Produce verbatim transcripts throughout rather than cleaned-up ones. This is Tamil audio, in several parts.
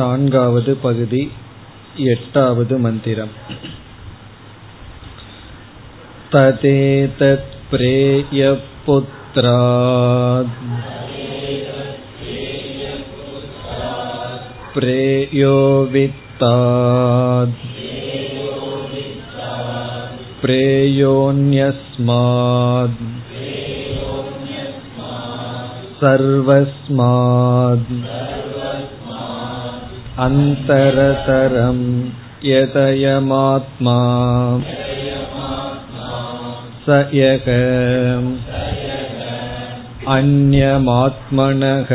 நான்காவது பகுதி, எட்டாவது மந்திரம். ததேதத் பிரேய புத்ராத் பிரேயோ வித்தாத் பிரேயோன்யஸ்மாத் சர்வஸ்மாத் அந்தரதரம் யதயமாத்மா சயக அன்யமாத்மனஹ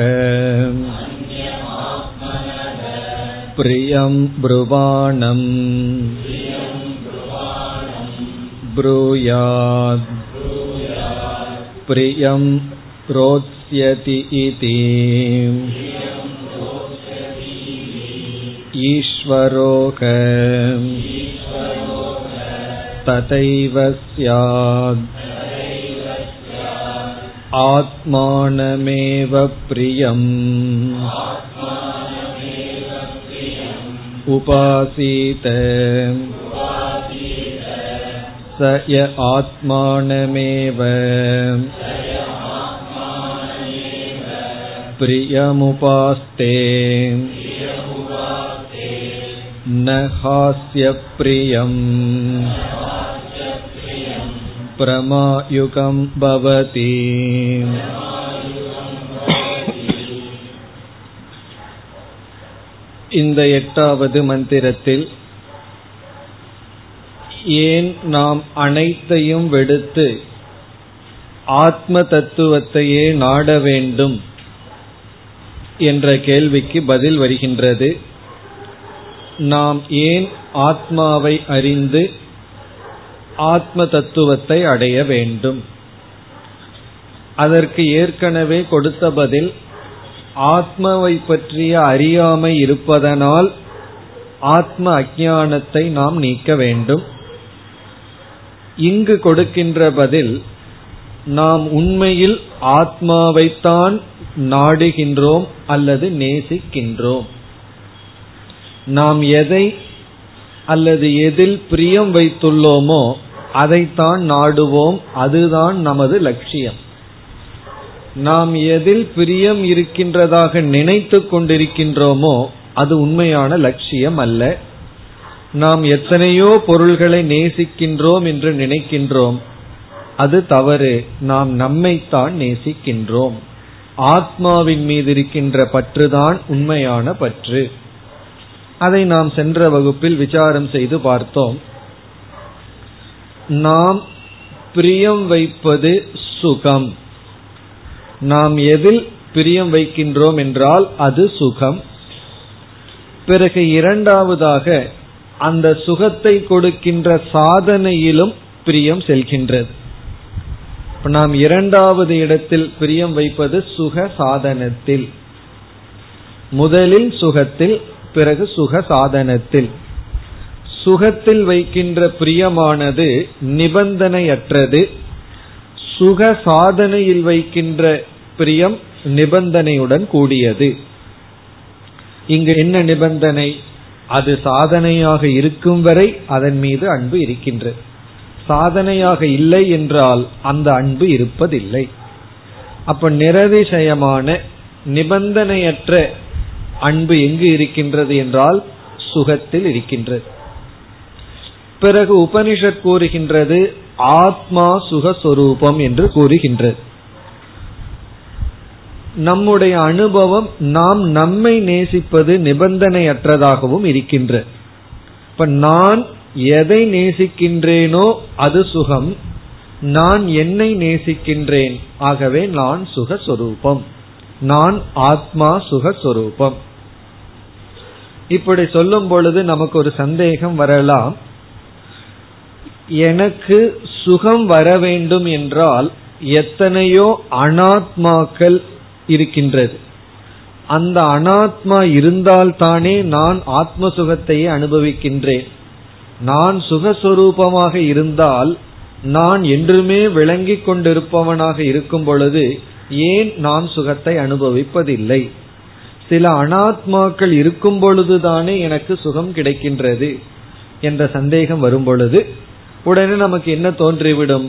ப்ரியம் ப்ருவாணம் ப்ரூயாத் ப்ரியம் ரோத்ஸ்யதி இதி ஈஸ்வரோக ததைவ ஸ்யாத் ஆத்மானமேவ ப்ரியம் உபாசீத சய ஆத்மானமேவ ப்ரியமுபாஸ்தே நஹாஸ்ய ப்ரியம் பிரமாயுகம் பவதி. இந்த எட்டாவது மந்திரத்தில் ஏன் நாம் அனைத்தையும் விடுத்து ஆத்ம தத்துவத்தையே நாட வேண்டும் என்ற கேள்விக்கு பதில் வருகின்றது. நாம் ஏன் ஆத்மாவை அறிந்து ஆத்ம தத்துவத்தை அடைய வேண்டும்? அதற்கு ஏற்கனவே கொடுத்த பதில், ஆத்மாவை பற்றிய அறியாமை இருப்பதனால் ஆத்ம அஞ்ஞானத்தை நாம் நீக்க வேண்டும். இங்கு கொடுக்கின்ற பதில், நாம் உண்மையில் ஆத்மாவைத்தான் நாடுகின்றோம் அல்லது நேசிக்கின்றோம். நாம் எதை அல்லது எதில் பிரியம் வைத்துள்ளோமோ அதைத்தான் நாடுவோம், அதுதான் நமது லட்சியம். நாம் எதில் பிரியம் இருக்கின்றதாக நினைத்து கொண்டிருக்கின்றோமோ அது உண்மையான லட்சியம் அல்ல. நாம் எத்தனையோ பொருள்களை நேசிக்கின்றோம் என்று நினைக்கின்றோம், அது தவறு. நாம் நம்மைத்தான் நேசிக்கின்றோம். ஆத்மாவின் மீது இருக்கின்ற பற்றுதான் உண்மையான பற்று. அதை நாம் சென்ற வகுப்பில் விசாரம் செய்து பார்த்தோம். நாம் பிரியம் வைப்பது சுகம். நாம் எதில் பிரியம் வைக்கின்றோம் என்றால் அது சுகம். பிறகு இரண்டாவதாக அந்த சுகத்தை கொடுக்கின்ற சாதனையிலும் பிரியம் செல்கின்றது. நாம் இரண்டாவது இடத்தில் பிரியம் வைப்பது சுக சாதனத்தில். முதலில் சுகத்தில், பிறகு சுக சாதனத்தில். சுகத்தில் வைக்கின்ற பிரியமானது நிபந்தனையற்றது. சுக சாதனையில் வைக்கின்ற பிரியம் நிபந்தனையுடன் கூடியது. இங்கு என்ன நிபந்தனை? அது சாதனையாக இருக்கும் வரை அதன் மீது அன்பு இருக்கின்றது. சாதனையாக இல்லை என்றால் அந்த அன்பு இருப்பதில்லை. அப்ப நிரதிசயமான நிபந்தனையற்ற அன்பு எங்கு இருக்கின்றது என்றால் சுகத்தில் இருக்கின்றது. பிறகு உபனிஷத் கூறுகின்றது ஆத்மா சுகஸ்வரூபம் என்று கூறுகின்றது. நம்முடைய அனுபவம், நாம் நம்மை நேசிப்பது நிபந்தனையற்றதாகவும் இருக்கின்றது. இப்ப நான் எதை நேசிக்கின்றேனோ அது சுகம், நான் என்னை நேசிக்கின்றேன், ஆகவே நான் சுகஸ்வரூபம், நான் ஆத்மா சுகஸ்வரூபம். இப்படி சொல்லும் பொழுது நமக்கு ஒரு சந்தேகம் வரலாம், எனக்கு சுகம் வர வேண்டும் என்றால் எத்தனையோ அனாத்மாக்கள் இருக்கின்றது, அந்த அனாத்மா இருந்தால்தானே நான் ஆத்ம சுகத்தையே அனுபவிக்கின்றேன். நான் சுகஸ்வரூபமாக இருந்தால், நான் என்றுமே விளங்கி கொண்டிருப்பவனாக இருக்கும் பொழுது ஏன் நான் சுகத்தை அனுபவிப்பதில்லை? சில அனாத்மாக்கள் இருக்கும் பொழுதுதானே எனக்கு சுகம் கிடைக்கின்றது என்ற சந்தேகம் வரும் பொழுது உடனே நமக்கு என்ன தோன்றிவிடும்?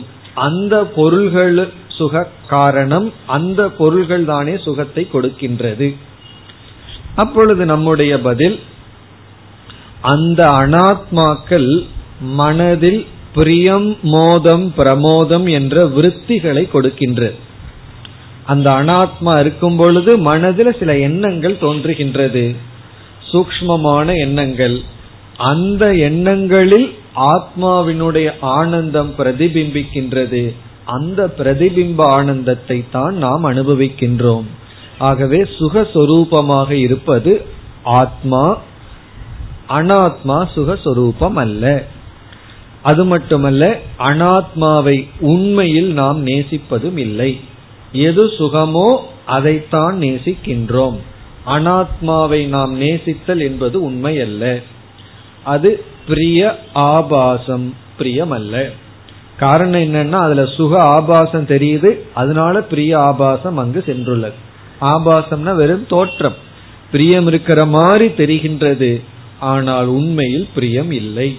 அந்த பொருள்கள் சுக காரணம், அந்த பொருள்கள் தானே சுகத்தை கொடுக்கின்றது. அப்பொழுது நம்முடைய பதில், அந்த அனாத்மாக்கள் மனதில் பிரியம், மோதம், பிரமோதம் என்ற விருத்திகளை கொடுக்கின்றது. அந்த அனாத்மா இருக்கும் பொழுது மனதில் சில எண்ணங்கள் தோன்றுகின்றது, சூக்ஷ்மமான எண்ணங்கள். அந்த எண்ணங்களில் ஆத்மாவினுடைய ஆனந்தம் பிரதிபிம்பிக்கின்றது. அந்த பிரதிபிம்ப ஆனந்தத்தை தான் நாம் அனுபவிக்கின்றோம். ஆகவே சுகஸ்வரூபமாக இருப்பது ஆத்மா, அனாத்மா சுகஸ்வரூபம் அல்ல. அது மட்டுமல்ல, அனாத்மாவை உண்மையில் நாம் நேசிப்பதும் இல்லை. எது சுகமோ அதைத்தான் நேசிக்கின்றோம். அனாத்மாவை நாம் நேசித்தல் என்பது உண்மை அல்ல. அது பிரிய ஆபாசம், பிரியம் அல்ல. காரணம் என்னன்னா, அதுல சுக ஆபாசம் தெரியுது, அதனால பிரிய ஆபாசம் அங்கு சென்றுள்ளது. ஆபாசம்னா வெறும் தோற்றம், பிரியம் இருக்கிற மாதிரி தெரிகின்றது, ஆனால் உண்மையில் பிரியம் இல்லை.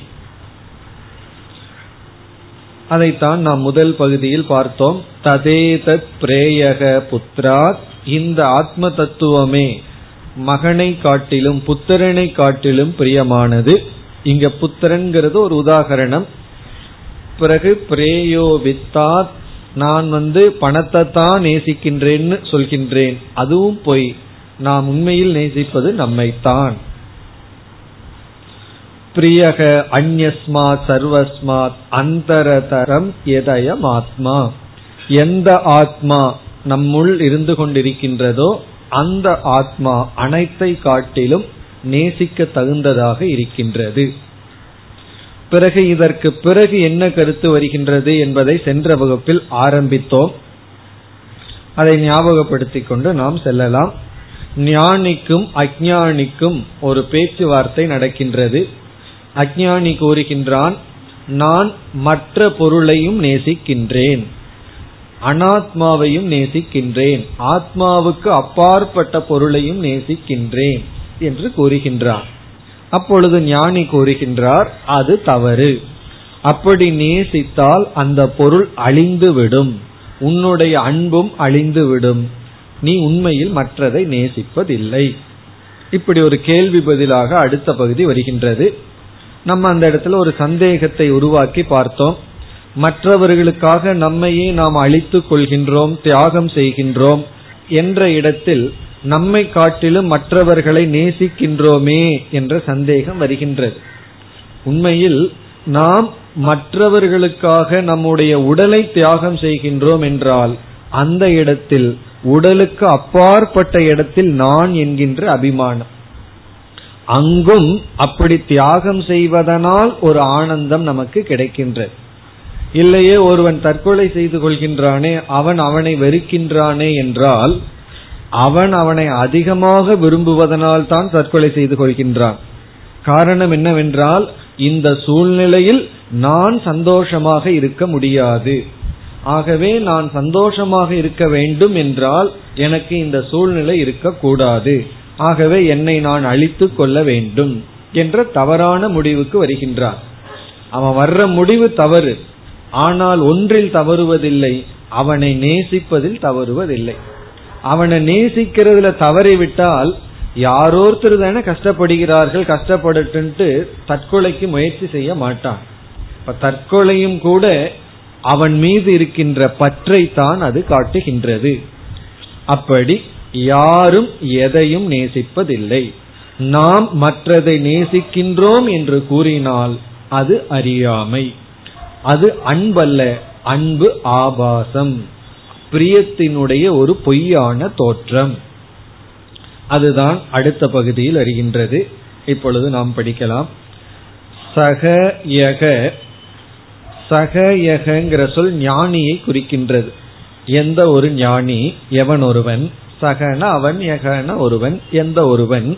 அதைத்தான் நாம் முதல் பகுதியில் பார்த்தோம். ததேதத் பிரேயக புத்திராத், இந்த ஆத்ம தத்துவமே மகனை காட்டிலும் புத்திரனை காட்டிலும் பிரியமானது. இங்க புத்திரன்கிறது ஒரு உதாகரணம். பிறகு பிரேயோ வித்தாத், நான் வந்து பணத்தை தான் நேசிக்கின்றேன்னு சொல்கின்றேன், அதுவும் பொய். நாம் உண்மையில் நேசிப்பது நம்மைத்தான். பிரியக அந்யஸ்மாத் சர்வஸ்மாத் அந்தரதரம் எதயம் ஆத்மா, எந்த ஆத்மா நம்முள் இருந்து கொண்டிருக்கின்றதோ அந்த ஆத்மா அனைத்தை காட்டிலும் நேசிக்க தகுந்ததாக இருக்கின்றது. பிறகு இதற்கு பிறகு என்ன கருத்து வருகின்றது என்பதை சென்ற வகுப்பில் ஆரம்பித்தோம். அதை ஞாபகப்படுத்திக் கொண்டு நாம் செல்லலாம். ஞானிக்கும் அஞ்ஞானிக்கும் ஒரு பேச்சுவார்த்தை நடக்கின்றது. அஞ்ஞானி கூறுகின்றான், நான் மற்ற பொருளையும் நேசிக்கின்றேன், அனாத்மாவையும் நேசிக்கின்றேன், ஆத்மாவுக்கு அப்பாற்பட்ட பொருளையும் நேசிக்கின்றேன் என்று கூறுகின்றான். அப்பொழுது ஞானி கூறுகின்றார், அது தவறு. அப்படி நேசித்தால் அந்த பொருள் அழிந்துவிடும், உன்னுடைய அன்பும் அழிந்துவிடும், நீ உண்மையில் மற்றதை நேசிப்பதில்லை. இப்படி ஒரு கேள்வி பதிலாக அடுத்த பகுதி வருகின்றது. நம்ம அந்த இடத்துல ஒரு சந்தேகத்தை உருவாக்கி பார்த்தோம். மற்றவர்களுக்காக நம்மையே நாம் அழித்துக் கொள்கின்றோம், தியாகம் செய்கின்றோம் என்ற இடத்தில் நம்மை காட்டிலும் மற்றவர்களை நேசிக்கின்றோமே என்ற சந்தேகம் வருகின்றது. உண்மையில் நாம் மற்றவர்களுக்காக நம்முடைய உடலை தியாகம் செய்கின்றோம் என்றால் அந்த இடத்தில் உடலுக்கு அப்பாற்பட்ட இடத்தில் நான் என்கின்ற அபிமானம், அங்கும் அப்படி தியாகம் செய்வதனால் ஒரு ஆனந்தம் நமக்கு கிடைக்கின்றது. இல்லையே, ஒருவன் தற்கொலை செய்து கொள்கின்றானே, அவன் அவனை வெறுக்கின்றானே என்றால் அவன் அவனை அதிகமாக விரும்புவதனால் தான் தற்கொலை செய்து கொள்கின்றான். காரணம் என்னவென்றால், இந்த சூழ்நிலையில் நான் சந்தோஷமாக இருக்க முடியாது, ஆகவே நான் சந்தோஷமாக இருக்க வேண்டும் என்றால் எனக்கு இந்த சூழ்நிலை இருக்கக்கூடாது, ஆகவே என்னை நான் அழித்து கொள்ள வேண்டும் என்ற தவறான முடிவுக்கு வருகின்றான். அவன் வர்ற முடிவு தவறு, ஆனால் ஒன்றில் தவறுவதில்லை, அவனை நேசிப்பதில் தவறுவதில்லை. அவனை நேசிக்கிறதுல தவறிவிட்டால் யாரோருத்தர் தானே கஷ்டப்படுகிறார்கள், கஷ்டப்படட்டு தற்கொலைக்கு முயற்சி செய்ய மாட்டான். இப்ப தற்கொலையும் கூட அவன் மீது இருக்கின்ற பற்றை தான் அது காட்டுகின்றது. அப்படி யாரும் எதையும் நேசிப்பதில்லை. நாம் மற்றதை நேசிக்கின்றோம் என்று கூறினால் அது அறியாமை, அது அன்பல்ல, அன்பு ஆபாசம், பிரியத்தினுடைய ஒரு பொய்யான தோற்றம். அதுதான் அடுத்த பகுதியில் அறிகின்றது. இப்பொழுது நாம் படிக்கலாம். சகயக, சகயகங்கிற சொல் ஞானியை குறிக்கின்றது. எந்த ஒரு ஞானி, எவன் ஒருவன், சகன அவன், யகன ஒருவன், எந்த ஒருவன்,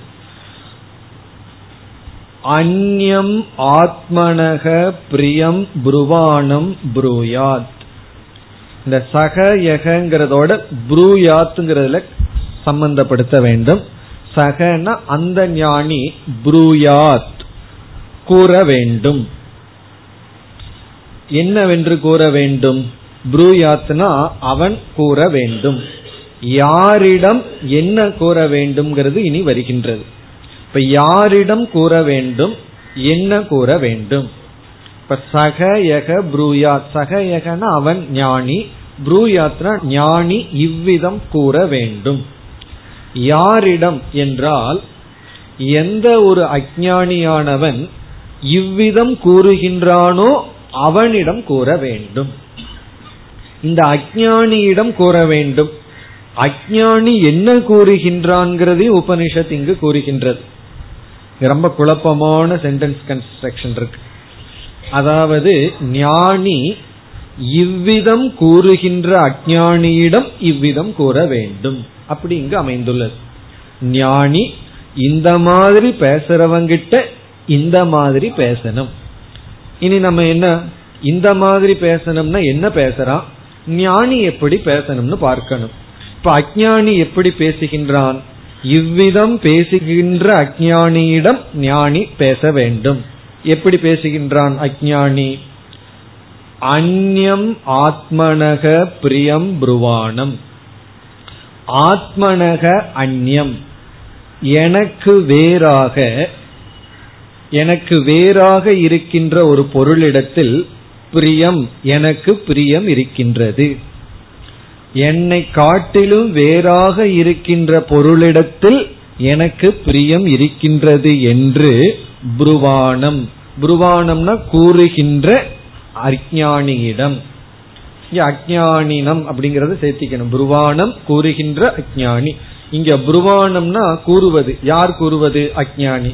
அந்யம் ஆத்மனக பிரியம் புருவானம் புரூயாத். இந்த சக யகங்கிறதோட புரூயாத்ங்கிறதுல சம்பந்தப்படுத்த வேண்டும். சகன அந்த ஞானி ப்ரூயாத் கூற வேண்டும். என்னவென்று கூற வேண்டும்? ப்ரூயாத்னா அவன் கூற வேண்டும். யாரிடம் என்ன கூற வேண்டும்ங்கிறது இனி வருகின்றது. இப்ப யாரிடம் கூற வேண்டும், என்ன கூற வேண்டும்? இப்ப சகயக ப்ரூயாத், சகயகன அவன் ஞானி, ப்ரூயாத்னா ஞானி இவ்விதம் கூற வேண்டும். யாரிடம் என்றால் எந்த ஒரு அஞ்ஞானியானவன் இவ்விதம் கூறுகின்றானோ அவனிடம் கூற வேண்டும். இந்த அஞ்ஞானியிடம் கூற வேண்டும். அஞ்ஞானி என்ன கூறுகின்றான்ங்கிறதே உபனிஷத் இங்கு கூறுகின்றது. ரொம்ப குழப்பமான சென்டென்ஸ் கன்ஸ்ட்ரக்ஷன் இருக்கு. அதாவது ஞானி இவ்விதம் கூறுகின்ற அஞ்ஞானியிடம் இவ்விதம் கூற வேண்டும், அப்படி இங்கு அமைந்துள்ளது. ஞானி இந்த மாதிரி பேசுறவங்கிட்ட இந்த மாதிரி பேசணும். இனி நம்ம என்ன இந்த மாதிரி பேசணும்னா என்ன பேசுறான், ஞானி எப்படி பேசணும்னு பார்க்கணும். இப்ப அஞ்ஞானி எப்படி பேசுகின்றான், இவ்விதம் பேசுகின்ற அஞ்ஞானியிடம் ஞானி பேச வேண்டும். எப்படி பேசுகின்றான் அஞ்ஞானி? அந்யம் ஆத்மனக பிரியம் புருவானம், ஆத்மனக அந்யம் எனக்கு வேறாக, எனக்கு வேறாக இருக்கின்ற ஒரு பொருளிடத்தில் பிரியம் எனக்கு பிரியம் இருக்கின்றது. என்னை காட்டிலும் வேறாக இருக்கின்ற பொருளிடத்தில் எனக்கு பிரியம் இருக்கின்றது என்று புருவானம், புருவானம்னா கூறுகின்ற அஞ்ஞானியிடம், அஞ்ஞானினம் அப்படிங்கறத சேர்த்திக்கணும். புருவானம் கூறுகின்ற அஞ்ஞானி. இங்க புருவானம்னா கூறுவது, யார் கூறுவது? அஞ்ஞானி.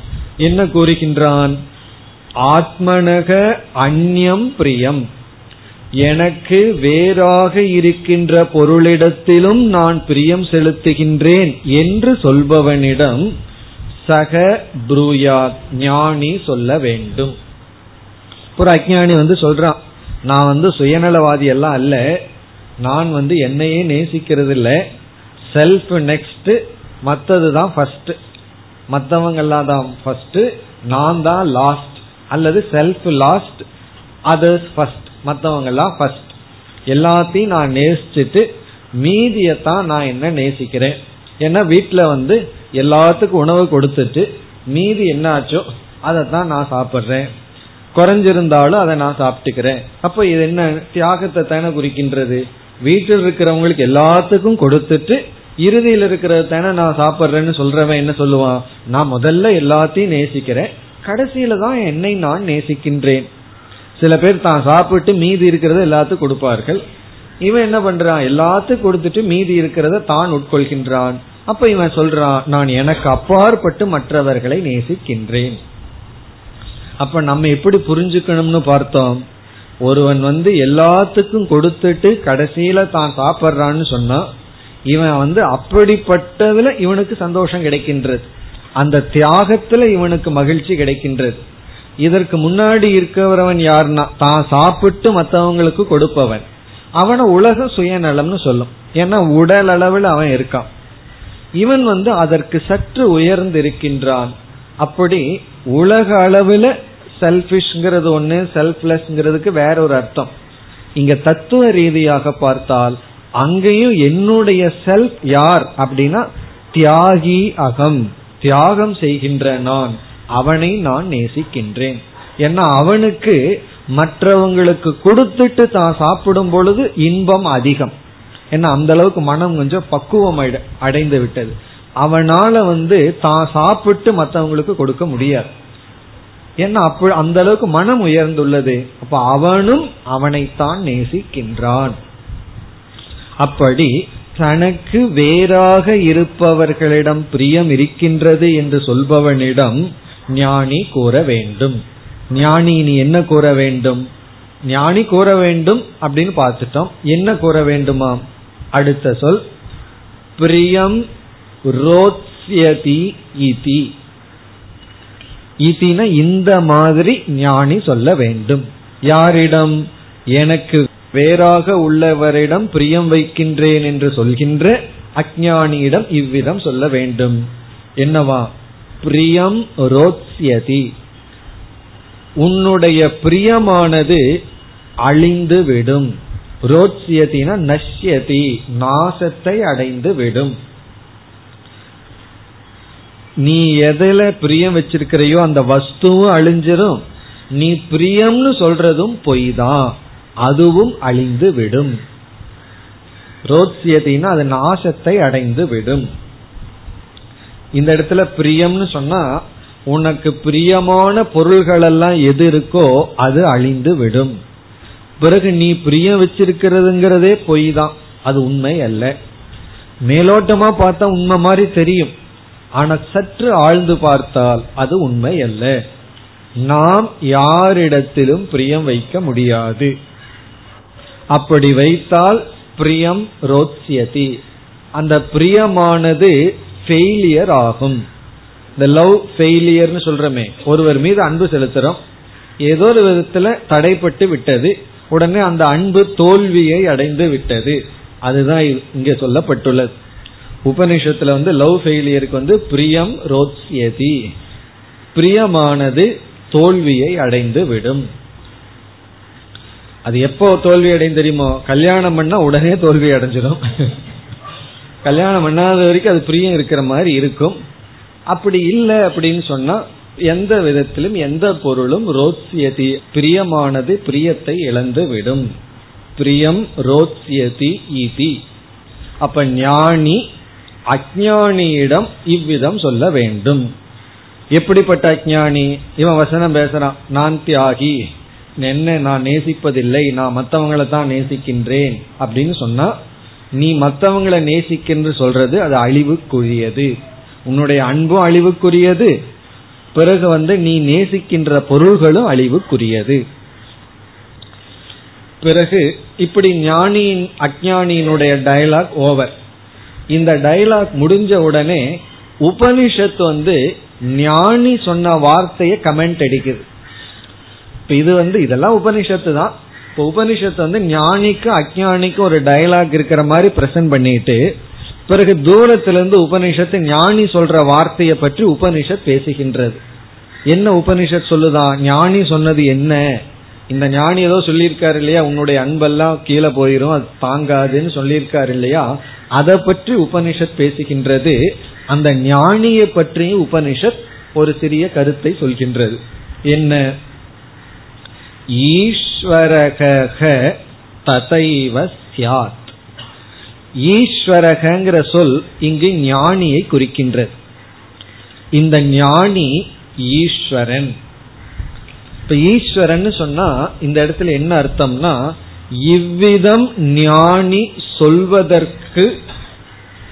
என்ன கூறுகின்றான்? ஆத்மனக அந்யம் பிரியம், எனக்கு வேறாக இருக்கின்ற பொருளிடத்திலும் நான் பிரியம் செலுத்துகின்றேன் என்று சொல்பவனிடம் சக ப்ரூயாத் ஞானி சொல்ல வேண்டும். ஒரு அஞ்ஞானி வந்து சொல்றான், நான் வந்து சுயநலவாதி எல்லாம் அல்ல, நான் வந்து என்னையே நேசிக்கிறது இல்லை, செல்ஃப் நெக்ஸ்ட், மற்றது தான் ஃபர்ஸ்ட், மற்றவங்கெல்லாம் தான் ஃபர்ஸ்ட், நான் தான் லாஸ்ட், அல்லது செல்ஃப் லாஸ்ட் அதர்ஸ் ஃபர்ஸ்ட், மற்றவங்கெல்லாம் ஃபர்ஸ்ட், எல்லாத்தையும் நான் நேசிச்சுட்டு மீதியத்தான் நான் என்ன நேசிக்கிறேன். ஏன்னா வீட்டில் வந்து எல்லாத்துக்கும் உணவு கொடுத்துட்டு மீதி என்ன ஆச்சோ அதைத்தான் நான் சாப்பிட்றேன், குறைஞ்சிருந்தாலும் அதை நான் சாப்பிட்டுக்கிறேன். அப்போ இது என்ன தியாகத்தை தானே குறிக்கின்றது? வீட்டில் இருக்கிறவங்களுக்கு எல்லாத்துக்கும் கொடுத்துட்டு இறுதியில் இருக்கிறது தானே நான் சாப்பிட்றேன்னு சொல்றவன் என்ன சொல்லுவான்? நான் முதல்ல எல்லாத்தையும் நேசிக்கிறேன், கடைசியில தான் என்னை நான் நேசிக்கின்றேன். சில பேர் தான் சாப்பிட்டு மீதி இருக்கிறத எல்லாத்துக்கும் கொடுப்பார்கள். இவன் என்ன பண்றான்? எல்லாத்துக்கும் கொடுத்துட்டு மீதி இருக்கிறத தான் உட்கொள்கின்றான். அப்ப இவன் சொல்றான், நான் எனக்கு அப்பாற்பட்டு மற்றவர்களை நேசிக்கின்றேன். அப்ப நம்ம எப்படி புரிஞ்சுக்கணும்னு பார்த்தோம், ஒருவன் வந்து எல்லாத்துக்கும் கொடுத்துட்டு கடைசியில தான் சாப்பிட்றான்னு சொன்னா இவன் வந்து அப்படிப்பட்டதுல இவனுக்கு சந்தோஷம் கிடைக்கின்றது, அந்த தியாகத்துல இவனுக்கு மகிழ்ச்சி கிடைக்கின்றது. இதற்கு முன்னாடி இருக்கிறவன் யாருன்னா தான் சாப்பிட்டு மற்றவங்களுக்கு கொடுப்பவன். அவனை உலக சுயநலம்னு சொல்லும், ஏன்னா உடல் அளவில் அவன் இருக்கான். இவன் வந்து அதற்கு சற்று உயர்ந்து இருக்கின்றான். அப்படி உலக அளவுல செல்ஃபிஷ்ங்கிறது ஒண்ணு, செல்ஃப்லெஸ்ங்கிறதுக்கு வேற ஒரு அர்த்தம். இங்க தத்துவ ரீதியாக பார்த்தால் அங்கேயும் என்னுடைய செல்ஃப் யார் அப்படின்னா தியாகி அகம், தியாகம் செய்கின்ற நான், அவனை நான் நேசிக்கின்றேன். ஏன்னா அவனுக்கு மற்றவங்களுக்கு கொடுத்துட்டு தான் சாப்பிடும் பொழுது இன்பம் அதிகம். ஏன்னா அந்த அளவுக்கு மனம் கொஞ்சம் பக்குவம் அடைந்து விட்டது. அவனால வந்து தான் சாப்பிட்டு மற்றவங்களுக்கு கொடுக்க முடியாது. ஏன்னா அப்ப அந்த அளவுக்கு மனம் உயர்ந்துள்ளது. அப்ப அவனும் அவனைத்தான் நேசிக்கின்றான். அப்படி தனக்கு வேறாக இருப்பவர்களிடம் பிரியம் இருக்கின்றது என்று சொல்பவனிடம் ஞானி கூற வேண்டும். ஞானி நீ என்ன கூற வேண்டும்? ஞானி கூற வேண்டும் அப்படின்னு பார்த்துட்டோம். என்ன கூற வேண்டுமாம்? அடுத்த சொல் பிரியம் ரோத்ஸ்யதி இதி. இதினா இந்த மாதிரி ஞானி சொல்ல வேண்டும். யாரிடம்? எனக்கு வேறாக உள்ளவரிடம் பிரியம் வைக்கின்றேன் என்று சொல்கின்ற அஞ்ஞானியிடம் இவ்விதம் சொல்ல வேண்டும். என்னவா, பிரியம் ரோத்ஸ்யதி, உன்னுடைய பிரியமானது அழிந்து விடும். ரோத்ஸ்யதினா நஷ்யதி, நாசத்தை அடைந்து விடும். நீ எதில பிரியம் வச்சிருக்கிறையோ அந்த வஸ்துவும் அழிஞ்சிரும், நீ பிரியம்னு சொல்றதும் பொய் தான், அதுவும் அழிந்து விடும். ரோத்ஸ்யதினா அது நாசத்தை அடைந்து விடும். இந்த இடத்துல பிரியம்னு சொன்னா உனக்கு பிரியமான பொருள்கள் எல்லாம் எது இருக்கோ அது அழிந்து விடும். பிறகு நீ பிரியம் வச்சிருக்கிறதுங்கிறதே பொய் தான், அது உண்மை அல்ல. மேலோட்டமா பார்த்தா உண்மை மாதிரி தெரியும், ஆனா சற்று ஆழ்ந்து பார்த்தால் அது உண்மை அல்ல. நாம் யாரிடத்திலும் பிரியம் வைக்க முடியாது, அப்படி வைத்தால் பிரியம் ரோத்ஸ்யதி, அந்த பிரியமானது ஃபெயிலியர் ஆகும். இந்த லவ் ஃபெயிலியர்னு சொல்றமே, ஒருவர் மீது அன்பு செலுத்துறோம், ஏதோ ஒரு விதத்துல தடைப்பட்டு விட்டது, உடனே அந்த அன்பு தோல்வியை அடைந்து விட்டது. அதுதான் இங்க சொல்லப்பட்டுள்ளது. உபநிஷத்துல வந்து லவ் ஃபெயிலியருக்கு வந்து பிரியம் ரோத்ஸ்யதி, பிரியமானது தோல்வியை அடைந்து விடும். அது எப்போ தோல்வி அடைந்து தெரியுமோ, கல்யாணம் பண்ணா உடனே தோல்வி அடைஞ்சிடும். கல்யாணம் பண்ணாத வரைக்கும் அது பிரியம் இருக்கிற மாதிரி இருக்கும். அப்படி இல்லை அப்படின்னு சொன்னா எந்த விதத்திலும் எந்த பொருளும் ரோத்ஸ்யதி, பிரியமானது பிரியத்தை இழந்து விடும். பிரியம் ரோத்ஸ்யதி இதி. அப்ப ஞானி அஞ்ஞானியிடம் இவ்விதம் சொல்ல வேண்டும். எப்படிப்பட்ட அஞ்ஞானி? இவன் வசனம் பேசுறான், நான் தியாகி, என்ன நான் நேசிப்பதில்லை, நான் மற்றவங்களை தான் நேசிக்கின்றேன் அப்படின்னு சொன்னா, நீ மற்றவங்களை நேசிக்கின்ற சொல்றது அது அழிவுக்குரியது, உன்னுடைய அன்பும் அழிவுக்குரியது, பிறகு வந்து நீ நேசிக்கின்ற பொருள்களும் அழிவுக்குரியது. பிறகு இப்படி ஞானியின் அஞ்ஞானியினுடைய டயலாக் ஓவர். இந்த டயலாக் முடிஞ்ச உடனே உபனிஷத்து வந்து ஞானி சொன்ன வார்த்தையை கமெண்ட் அடிக்குது. இப்ப இது வந்து இதெல்லாம் உபனிஷத்து தான். இப்ப உபனிஷத்து வந்து ஞானிக்கும் அஞ்ஞானிக்கும் ஒரு டயலாக் இருக்கிற மாதிரி பிரசன்ட் பண்ணிட்டு, பிறகு தூரத்திலிருந்து உபனிஷத்து ஞானி சொல்ற வார்த்தையை பற்றி உபனிஷத் பேசுகின்றது. என்ன உபனிஷத் சொல்லுதான், ஞானி சொன்னது என்ன? இந்த ஞானி ஏதோ சொல்லியிருக்காரு இல்லையா, உன்னுடைய அன்பெல்லாம் கீழே போயிடும், அது தாங்காதுன்னு சொல்லியிருக்காரு இல்லையா, அதை பற்றி உபனிஷத் பேசுகின்றது. அந்த ஞானியை பற்றியும் உபனிஷத் ஒரு சிறிய கருத்தை சொல்கின்றது. என்ன? ஈஸ்வரக ததைவ ஸ்யாத். ஈஸ்வரகங்கிற சொல் இங்கு ஞானியை குறிக்கின்றது. இந்த ஞானி ஈஸ்வரன். இப்ப ஈஸ்வரன் சொன்னா இந்த இடத்துல என்ன அர்த்தம்னா, இவ்விதம் ஞானி சொல்வதற்கு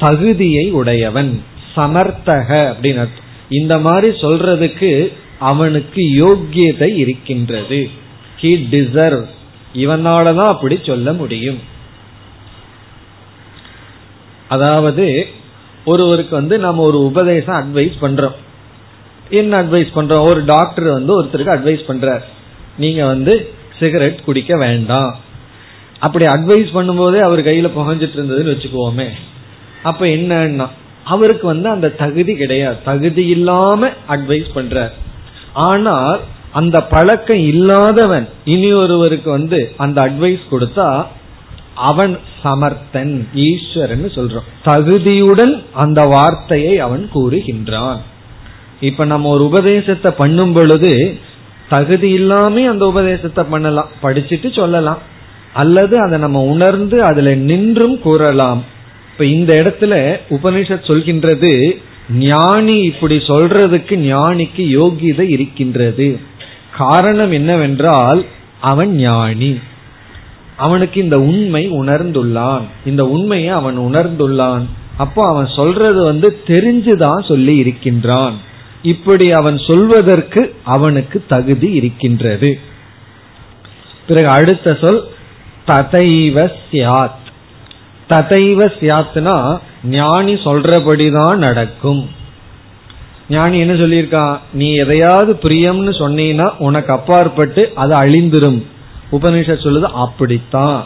தகுதியை உடையவன், சமர்த்தக அப்படின்னு அர்த்தம். இந்த மாதிரி சொல்றதுக்கு அவனுக்கு யோக்கியதை இருக்கின்றது, he deserves, இவனாலதான் அப்படி சொல்ல முடியும். அதாவது ஒருவருக்கு வந்து நம்ம ஒரு உபதேசம் அட்வைஸ் பண்றோம். என்ன அட்வைஸ் பண்றோம்? ஒரு டாக்டர் வந்து ஒருத்தருக்கு அட்வைஸ் பண்றார், நீங்க வந்து சிகரெட் குடிக்க வேண்டாம். அப்படி அட்வைஸ் பண்ணும் போதே அவர் கையில புகஞ்சிட்டு இருந்ததுன்னு வச்சுக்குவோமே, அப்ப என்னன்னா அவருக்கு வந்து அந்த தகுதி கிடையாது, தகுதி இல்லாம அட்வைஸ் பண்றார். ஆனால் அந்த பழக்கம் இல்லாதவன் இனி ஒருவருக்கு வந்து அந்த அட்வைஸ் கொடுத்தா அவன் சமர்த்தன், ஈஸ்வரன் சொல்றோம், தகுதியுடன் அந்த வார்த்தையை அவன் கூறுகின்றான். இப்ப நம்ம ஒரு உபதேசத்தை பண்ணும் பொழுது தகுதி இல்லாம அந்த உபதேசத்தை பண்ணலாம், படிச்சுட்டு சொல்லலாம், அல்லது அதை நம்ம உணர்ந்து அதுல நின்றும் கூறலாம். இப்ப இந்த இடத்துல உபனிஷத் சொல்கின்றது, ஞானி இப்படி சொல்றதுக்கு ஞானிக்கு யோகியதை இருக்கின்றது. காரணம் என்னவென்றால் அவன் ஞானி, அவனுக்கு இந்த உண்மை உணர்ந்துள்ளான், இந்த உண்மையை அவன் உணர்ந்துள்ளான். அப்போ அவன் சொல்றது வந்து தெரிஞ்சுதான் சொல்லி இருக்கின்றான். இப்படி அவன் சொல்வதற்கு அவனுக்கு தகுதி இருக்கின்றது. பிறகு அடுத்த சொல் ததைவ ஸ்யாத். ததைவ ஸ்யாத்னா ஞானி சொல்றபடிதான் நடக்கும். ஞானி என்ன சொல்லியிருக்கான்? நீ எதையாவது பிரியம்னு சொன்னீன்னா உனக்கு அப்பாற்பட்டு அது அழிந்துரும். உபநிஷத் சொல்லுது அப்படித்தான்,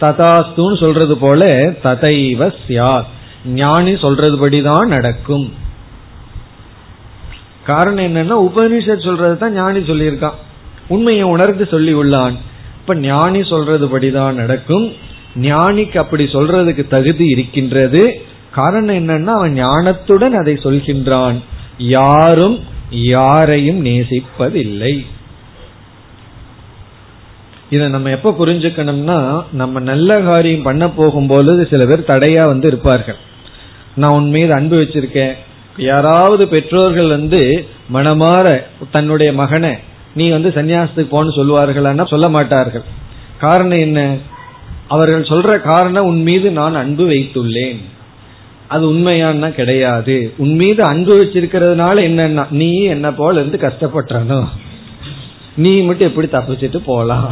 ததாஸ்துன்னு சொல்றது போல ததைவ ஸ்யாத், ஞானி சொல்றதுபடிதான் நடக்கும். காரணம் என்னன்னா உபனிஷத் சொல்றதுதான் ஞானி சொல்லியிருக்கான், உண்மையை உணர்ந்து சொல்லி உள்ளான். இப்ப ஞானி சொல்றது படிதான் நடக்கும். ஞானிக்கு அப்படி சொல்றதுக்கு தகுதி இருக்கின்றது. காரணம் என்னன்னா அவன் ஞானத்துடன் அதை சொல்கின்றான். யாரும் யாரையும் நேசிப்பதில்லை. இதை நம்ம எப்ப புரிஞ்சுக்கணும்னா, நம்ம நல்ல காரியம் பண்ண போகும்போது சில பேர் தடையா வந்து இருப்பார்கள். நான் உன் மீது அன்பு வச்சிருக்கேன், யாராவது பெற்றோர்கள் வந்து மனமாற தன்னுடைய மகனை நீ வந்து சன்னியாசத்துக்கு போன்னு சொல்லுவார்களான்னா சொல்ல மாட்டார்கள். காரணம் என்ன? அவர்கள் சொல்ற காரணம் உன் மீது நான் அன்பு வைத்துள்ளேன். அது உண்மையானா கிடையாது. உன் மீது அன்பு வச்சிருக்கிறதுனால என்னன்னா நீ என்ன போல இருந்து கஷ்டப்பட்டனோ, நீ மட்டும் எப்படி தப்பிச்சுட்டு போலாம்,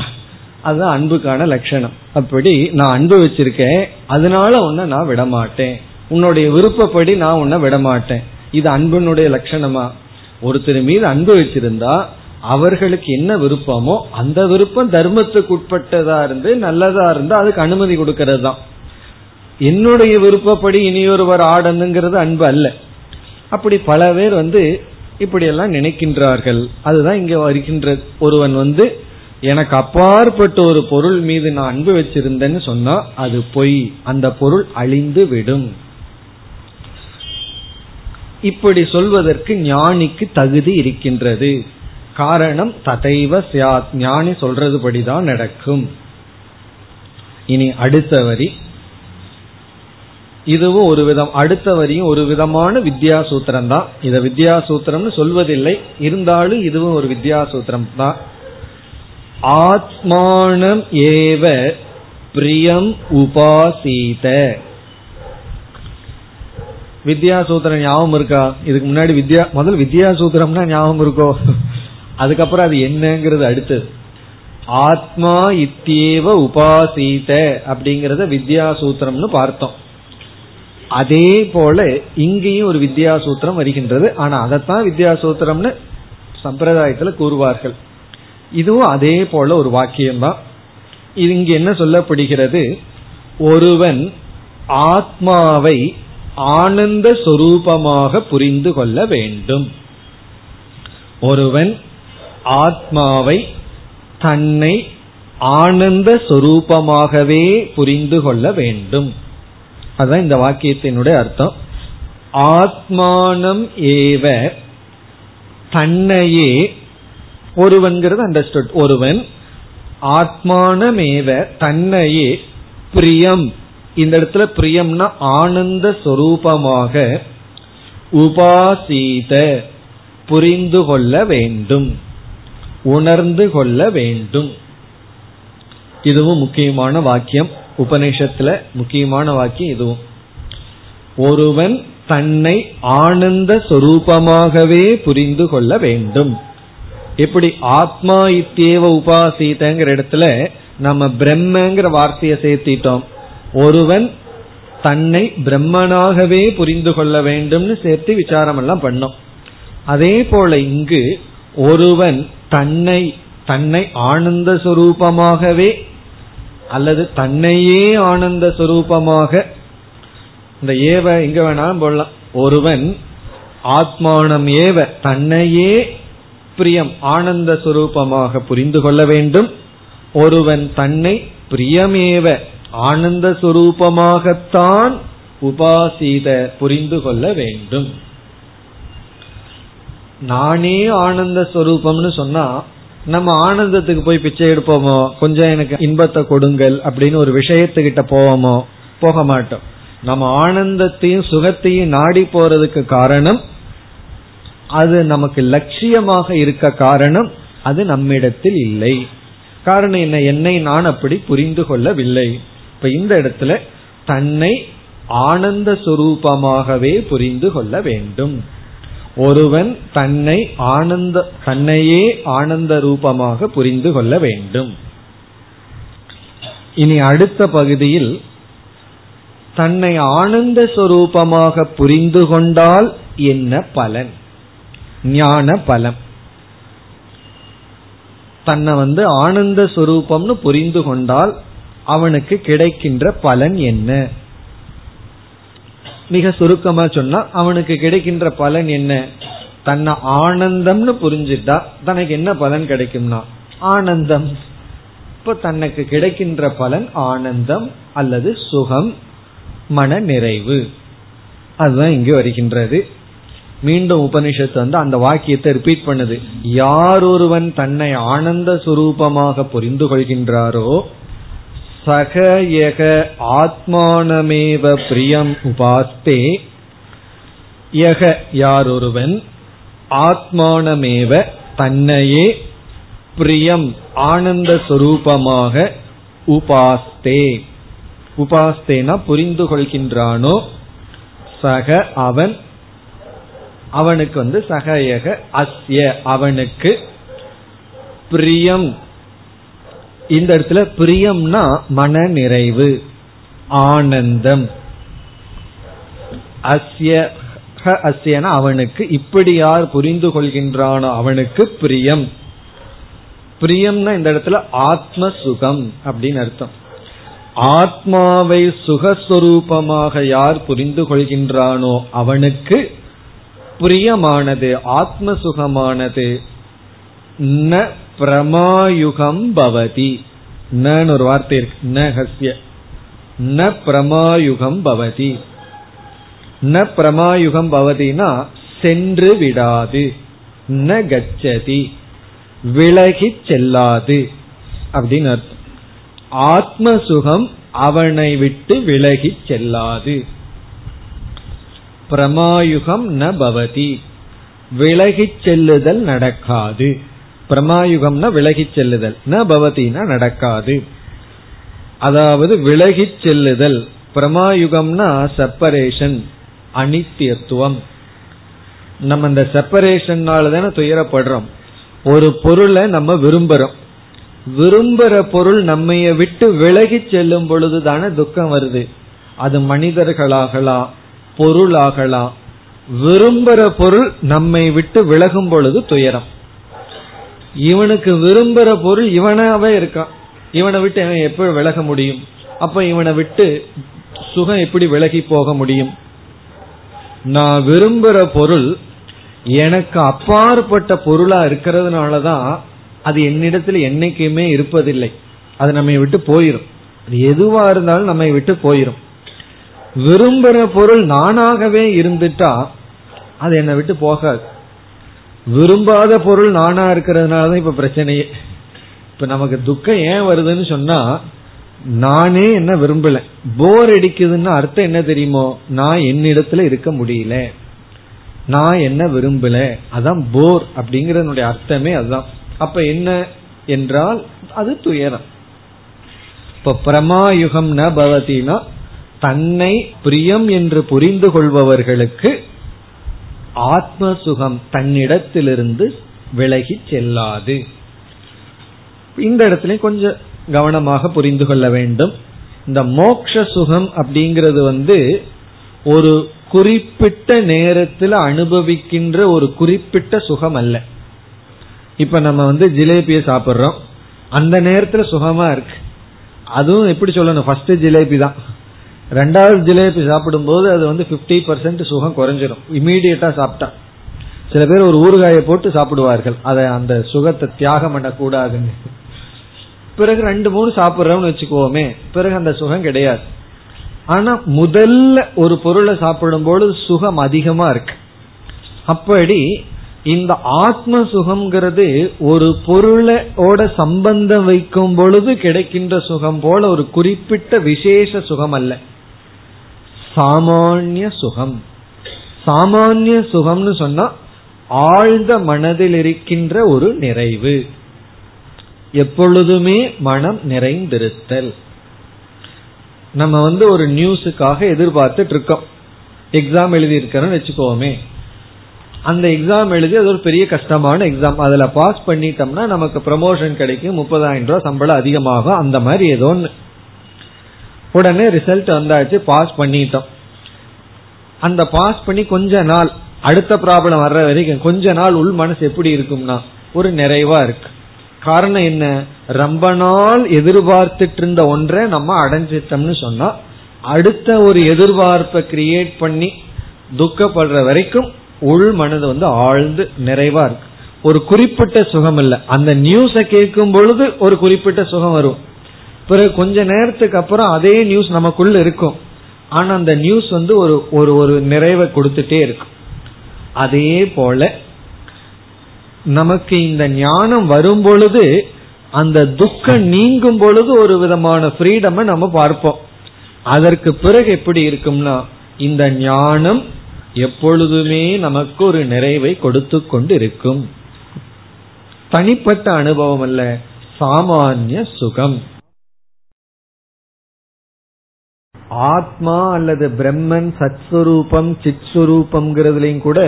அதுதான் அன்புக்கான லட்சணம். அப்படி நான் அன்பு வச்சிருக்கேன், அதனால உன்னை நான் விடமாட்டேன், உன்னுடைய விருப்பப்படி நான் உன்னை விடமாட்டேன். இது அன்பனுடைய லட்சணமா? ஒருத்தர் மீது அன்பு வச்சிருந்தா அவர்களுக்கு என்ன விருப்பமோ அந்த விருப்பம் தர்மத்துக்கு உட்பட்டதா இருந்து நல்லதா இருந்து அதுக்கு அனுமதி கொடுக்கறது தான். என்னுடைய விருப்பப்படி இனியொருவர் ஆடணுங்கிறது அன்பு அல்ல. அப்படி பல பேர் வந்து இப்படி எல்லாம் நினைக்கின்றார்கள். அதுதான் இங்க வருகின்ற ஒருவன் வந்து எனக்கு அப்பாற்பட்ட ஒரு பொருள் மீது நான் அன்பு வச்சிருந்தேன்னு சொன்னா அது பொய், அந்த பொருள் அழிந்து விடும். இப்படி சொல்வதற்கு ஞானிக்கு தகுதி இருக்கின்றது. காரணம் ததைவ ஸ்யாத், ஞானி சொல்றதுபடிதான் நடக்கும். இனி அடுத்த வரி, இதுவும் ஒரு விதம், அடுத்த வரியும் ஒரு விதமான வித்யாசூத்திரம் தான். இதை வித்யாசூத்திரம்னு சொல்வதில்லை, இருந்தாலும் இதுவும் ஒரு வித்யாசூத்திரம் தான். ஆத்மானம் ஏவ பிரியம் உபாசீத. வித்யாசூத்திரம் ஞாபகம் இருக்கா? இதுக்கு முன்னாடி வித்யா முதல் வித்யாசூத்திரம்னா ஞாபகம் இருக்கோ, அதுக்கப்புறம் அது என்னங்கிறது அடுத்தது. ஆத்மா இத்தியேவ உபாசீத அப்படிங்கறத வித்யாசூத்திரம்னு பார்த்தோம். அதே போல இங்கேயும் ஒரு வித்யாசூத்திரம் வருகின்றது. ஆனா அதைத்தான் வித்யாசூத்திரம்னு சம்பிரதாயத்துல கூறுவார்கள். இதுவும் அதே போல ஒரு வாக்கியம்தான். இது இங்க என்ன சொல்லப்படுகிறது? ஒருவன் ஆத்மாவை ஆனந்த சொரூபமாக புரிந்து கொள்ள வேண்டும். ஒருவன் ஆத்மாவை தன்னை ஆனந்த சொரூபமாகவே புரிந்து கொள்ள வேண்டும். அதுதான் இந்த வாக்கியத்தினுடைய அர்த்தம். ஆத்மானம் ஏவ, தன்னையே ஒருவன்கிறது அண்டர்ஸ்டுட். ஒருவன் ஆத்மானமேவ தன்னையே பிரியம், இந்த இடத்துல பிரியம்னா ஆனந்த சொரூபமாக, உபாசீத புரிந்து கொள்ள வேண்டும், உணர்ந்து கொள்ள வேண்டும். இதுவும் முக்கியமான வாக்கியம், உபநிஷத்துல முக்கியமான வாக்கியம் இதுவும். ஒருவன் தன்னை ஆனந்த சொரூபமாகவே புரிந்து கொள்ள வேண்டும். எப்படி ஆத்மா இத்தியேவ உபாசீதங்கிற இடத்துல நம்ம பிரம்மங்கிற வார்த்தையை சேர்த்திட்டோம். ஒருவன் தன்னை பிரம்மனாகவே புரிந்து கொள்ள வேண்டும்னு சேர்த்து விசாரம் எல்லாம் பண்ணோம். அதே போல இங்கு ஒருவன் தன்னை தன்னை ஆனந்த சொரூபமாகவே அல்லது தன்னையே ஆனந்த சொரூபமாக, இந்த ஏவ எங்க வேணாலும் போடலாம். ஒருவன் ஆத்மானம் ஏவ தன்னையே பிரியம் ஆனந்த சுரூபமாக புரிந்து கொள்ள வேண்டும். ஒருவன் தன்னை பிரியமேவ ஆனந்த சுரூபமாகத்தான் உபாசீத புரிந்து கொள்ள வேண்டும். நானே ஆனந்த சுரூபம்னு சொன்னா நம்ம ஆனந்தத்துக்கு போய் பிச்சை எடுப்போமோ, கொஞ்சம் எனக்கு இன்பத்தை கொடுங்கள் அப்படின்னு ஒரு விஷயத்துக்கிட்ட போவோமோ? போக மாட்டோம். நம்ம ஆனந்தத்தையும் சுகத்தையும் நாடி போறதுக்கு காரணம், அது நமக்கு லட்சியமாக இருக்க காரணம் அது நம்மிடத்தில் இல்லை. காரணம் என்ன? என்னை நான் அப்படி புரிந்து கொள்ளவில்லை. இப்ப இந்த இடத்துல தன்னை ஆனந்த சுரூபமாகவே புரிந்து கொள்ள வேண்டும். ஒருவன் தன்னை ஆனந்த தன்னையே ஆனந்த ரூபமாக புரிந்து கொள்ள வேண்டும். இனி அடுத்த பகுதியில் தன்னை ஆனந்த சுரூபமாக புரிந்து கொண்டால் என்ன பலன்? ஞான பலம். தன்னை வந்து ஆனந்த சுரூபம்னு புரிந்து கொண்டால் அவனுக்கு கிடைக்கின்ற பலன் என்ன? மிக சுருக்கமா சொன்னா அவனுக்கு கிடைக்கின்ற பலன் என்ன? தன்னை ஆனந்தம்னு புரிஞ்சுட்டா தனக்கு என்ன பலன் கிடைக்கும்னா ஆனந்தம். இப்ப தனக்கு கிடைக்கின்ற பலன் ஆனந்தம் அல்லது சுகம், மன நிறைவு. அதுதான் இங்கு வருகின்றது. மீண்டும் உபனிஷத்து வந்து அந்த வாக்கியத்தை ரிப்பீட் பண்ணுது. யார் ஒருவன் தன்னை ஆனந்த சுரூபமாக புரிந்து கொள்கின்றாரோ சகயக ஆத்மானமேவ பிரியம் உபாஸ்தே, யக யார் ஒருவன், ஆத்மானமேவ தன்னையே, பிரியம் ஆனந்த சுரூபமாக, உபாஸ்தே உபாஸ்தேனா புரிந்து கொள்கின்றானோ, சக அவன், அவனுக்கு வந்து சகயக அஸ்ய அவனுக்கு, பிரியம் இந்த இடத்துல பிரியம்னா மன நிறைவு ஆனந்தம், அஸ்ய அஸ்யனா அவனுக்கு, இப்படி யார் புரிந்து கொள்கின்றானோ அவனுக்கு பிரியம். பிரியம்னா இந்த இடத்துல ஆத்ம சுகம் அப்படின்னு அர்த்தம். ஆத்மாவை சுகஸ்வரூபமாக யார் புரிந்து கொள்கின்றானோ அவனுக்கு பிரியமானது ஆத்ம சுகமானது. ந பிரமாயுகம் பவதி, நான் ஒரு வார்த்தை இருக்கு, ந ஹஸ்ய ந பிரமாயுகம் பவதி. ந பிரமாயுகம் பவதினா சென்று விடாது, ந கச்சதி விலகி செல்லாது அப்படின்னு அர்த்தம். ஆத்ம சுகம் அவனை விட்டு விலகி செல்லாது. பிரமாயுகம் ந பவதி விலகி செல்லுதல் நடக்காது. பிரமாயுகம்னா விலகி செல்லுதல், ந பவதினா நடக்காது. அதாவது விலகி செல்லுதல். பிரமாயுகம்னா செப்பரேஷன், அனித்தியத்துவம். நம்ம இந்த செப்பரேஷனால தானே துயரப்படுறோம். ஒரு பொருளை நம்ம விரும்புறோம், விரும்புற பொருள் நம்மைய விட்டு விலகி செல்லும் பொழுதுதான துக்கம் வருது. அது மனிதர்களாகலாம் பொருளாகலாம். விரும்புற பொருள் நம்மை விட்டு விலகும் பொழுது துயரம். இவனுக்கு விரும்புற பொருள் இவனாவே இருக்கான், இவனை விட்டு இவன் எப்படி விலக முடியும்? அப்ப இவனை விட்டு சுகம் எப்படி விலகி போக முடியும்? நான் விரும்புற பொருள் எனக்கு அப்பாற்பட்ட பொருளா இருக்கிறதுனாலதான் அது என்னிடத்துல என்னைக்குமே இருப்பதில்லை. அது நம்ம விட்டு போயிரும். அது எதுவா இருந்தாலும் நம்ம விட்டு போயிரும். விரும்புற பொருள் நானாகவே இருந்துட்டா அது என்னை விட்டு போகாது. விரும்பாத பொருள் நானா இருக்கிறதுனாலதான் இப்ப பிரச்சனையே. இப்ப நமக்கு துக்கம் ஏன் வருதுன்னு சொன்னா, நானே என்ன விரும்பல, போர் அடிக்குதுன்னா அர்த்தம் என்ன தெரியுமோ, நான் என்னிடத்துல இருக்க முடியல, நான் என்ன விரும்பல, அதான் போர் அப்படிங்கறதுடைய அர்த்தமே அதுதான். அப்ப என்ன என்றால் அது துயரம். இப்ப பிரமாயுகம் ந பவதினா தன்னை பிரியம் என்று புரிந்து கொள்பவர்களுக்கு ஆத்மசுகம் தன்னிடத்திலிருந்து விலகி செல்லாது. இந்த இடத்துல கொஞ்சம் கவனமாக புரிந்து கொள்ள வேண்டும். இந்த மோட்ச சுகம் அப்படிங்கிறது வந்து ஒரு குறிப்பிட்ட நேரத்தில் அனுபவிக்கின்ற ஒரு குறிப்பிட்ட சுகம் அல்ல. இப்ப நம்ம வந்து ஜிலேபியை சாப்பிட்றோம், அந்த நேரத்துல சுகமா இருக்கு. அதுவும் எப்படி சொல்லணும், ஃபர்ஸ்ட் ஜிலேபி தான். ரெண்டாவது ஜிலேபி சாப்பிடும் போது அது வந்து பிப்டி பர்சன்ட் சுகம் குறைஞ்சிடும் இமீடியட்டா சாப்பிட்டா. சில பேர் ஒரு ஊறுகாயை போட்டு சாப்பிடுவார்கள், அதை அந்த சுகத்தை தியாகம் பண்ணக்கூடாதுன்னு. பிறகு ரெண்டு மூணு சாப்பிட்றோம்னு வச்சுக்கோமே, பிறகு அந்த சுகம் கிடையாது. ஆனா முதல்ல ஒரு பொருளை சாப்பிடும்போது சுகம் அதிகமா இருக்கு. அப்படி இந்த ஆத்ம சுகம்ங்கிறது ஒரு பொருளோட சம்பந்தம் வைக்கும் பொழுது கிடைக்கின்ற சுகம் போல ஒரு குறிப்பிட்ட விசேஷ சுகம் அல்ல, சாமானிய சுகம். சாமானிய சுகம்னு சொன்னா ஆழ்ந்த மனதில் இருக்கின்ற ஒரு நிறைவு, எப்பொழுதுமே மனம் நிறைந்திருத்தல். நம்ம வந்து ஒரு நியூஸுக்காக எதிர்பார்த்துட்டு இருக்கோம், எக்ஸாம் எழுதி இருக்கிறோம் வச்சுக்கோமே. அந்த எக்ஸாம் எழுதி அது ஒரு பெரிய கஷ்டமான எக்ஸாம், அதுல பாஸ் பண்ணிட்டோம்னா நமக்கு ப்ரமோஷன் கிடைக்கும், முப்பதாயிரம் ரூபாய் சம்பளம் அதிகமாகும், அந்த மாதிரி ஏதோ ஒன்று. உடனே ரிசல்ட் வந்தாச்சு, பாஸ் பண்ணிட்டோம். அந்த பாஸ் பண்ணி கொஞ்ச நாள், அடுத்த ப்ராப்ளம் வர்ற வரைக்கும் கொஞ்ச நாள் உள் மனசு எப்படி இருக்கும்னா ஒரு நிறைவா இருக்கு. காரணம் என்ன, ரொம்ப நாள் எதிர்பார்த்துட்டு இருந்த ஒன்றை நம்ம அடைஞ்சிட்டோம்னு சொன்னா அடுத்த ஒரு எதிர்பார்ப்பை கிரியேட் பண்ணி துக்கப்படுற வரைக்கும் உள் மனது வந்து ஆழ்ந்து நிறைவா இருக்கு. ஒரு குறிப்பிட்ட சுகம் இல்லை, அந்த நியூஸை கேட்கும் பொழுது ஒரு குறிப்பிட்ட சுகம் வரும், பிறகு கொஞ்ச நேரத்துக்கு அப்புறம் அதே நியூஸ் நமக்குள்ள இருக்கும், ஆனா அந்த நியூஸ் வந்து ஒரு ஒரு ஒரு நிறைவை கொடுத்துட்டே இருக்கும். அதே போல நமக்கு இந்த ஞானம் வரும் பொழுது அந்த துக்கம் நீங்கும் பொழுது ஒரு விதமான ஃப்ரீடம் நம்ம பார்ப்போம். அதற்கு பிறகு எப்படி இருக்கும்னா இந்த ஞானம் எப்பொழுதுமே நமக்கு ஒரு நிறைவை கொடுத்து கொண்டு இருக்கும். தனிப்பட்ட அனுபவம் அல்ல, சாமானிய சுகம். ஆத்மா அல்லது பிரம்மன் சத்ஸ்வரூபம் சித்ஸ்வரூபம்ங்கிறதுலையும் கூட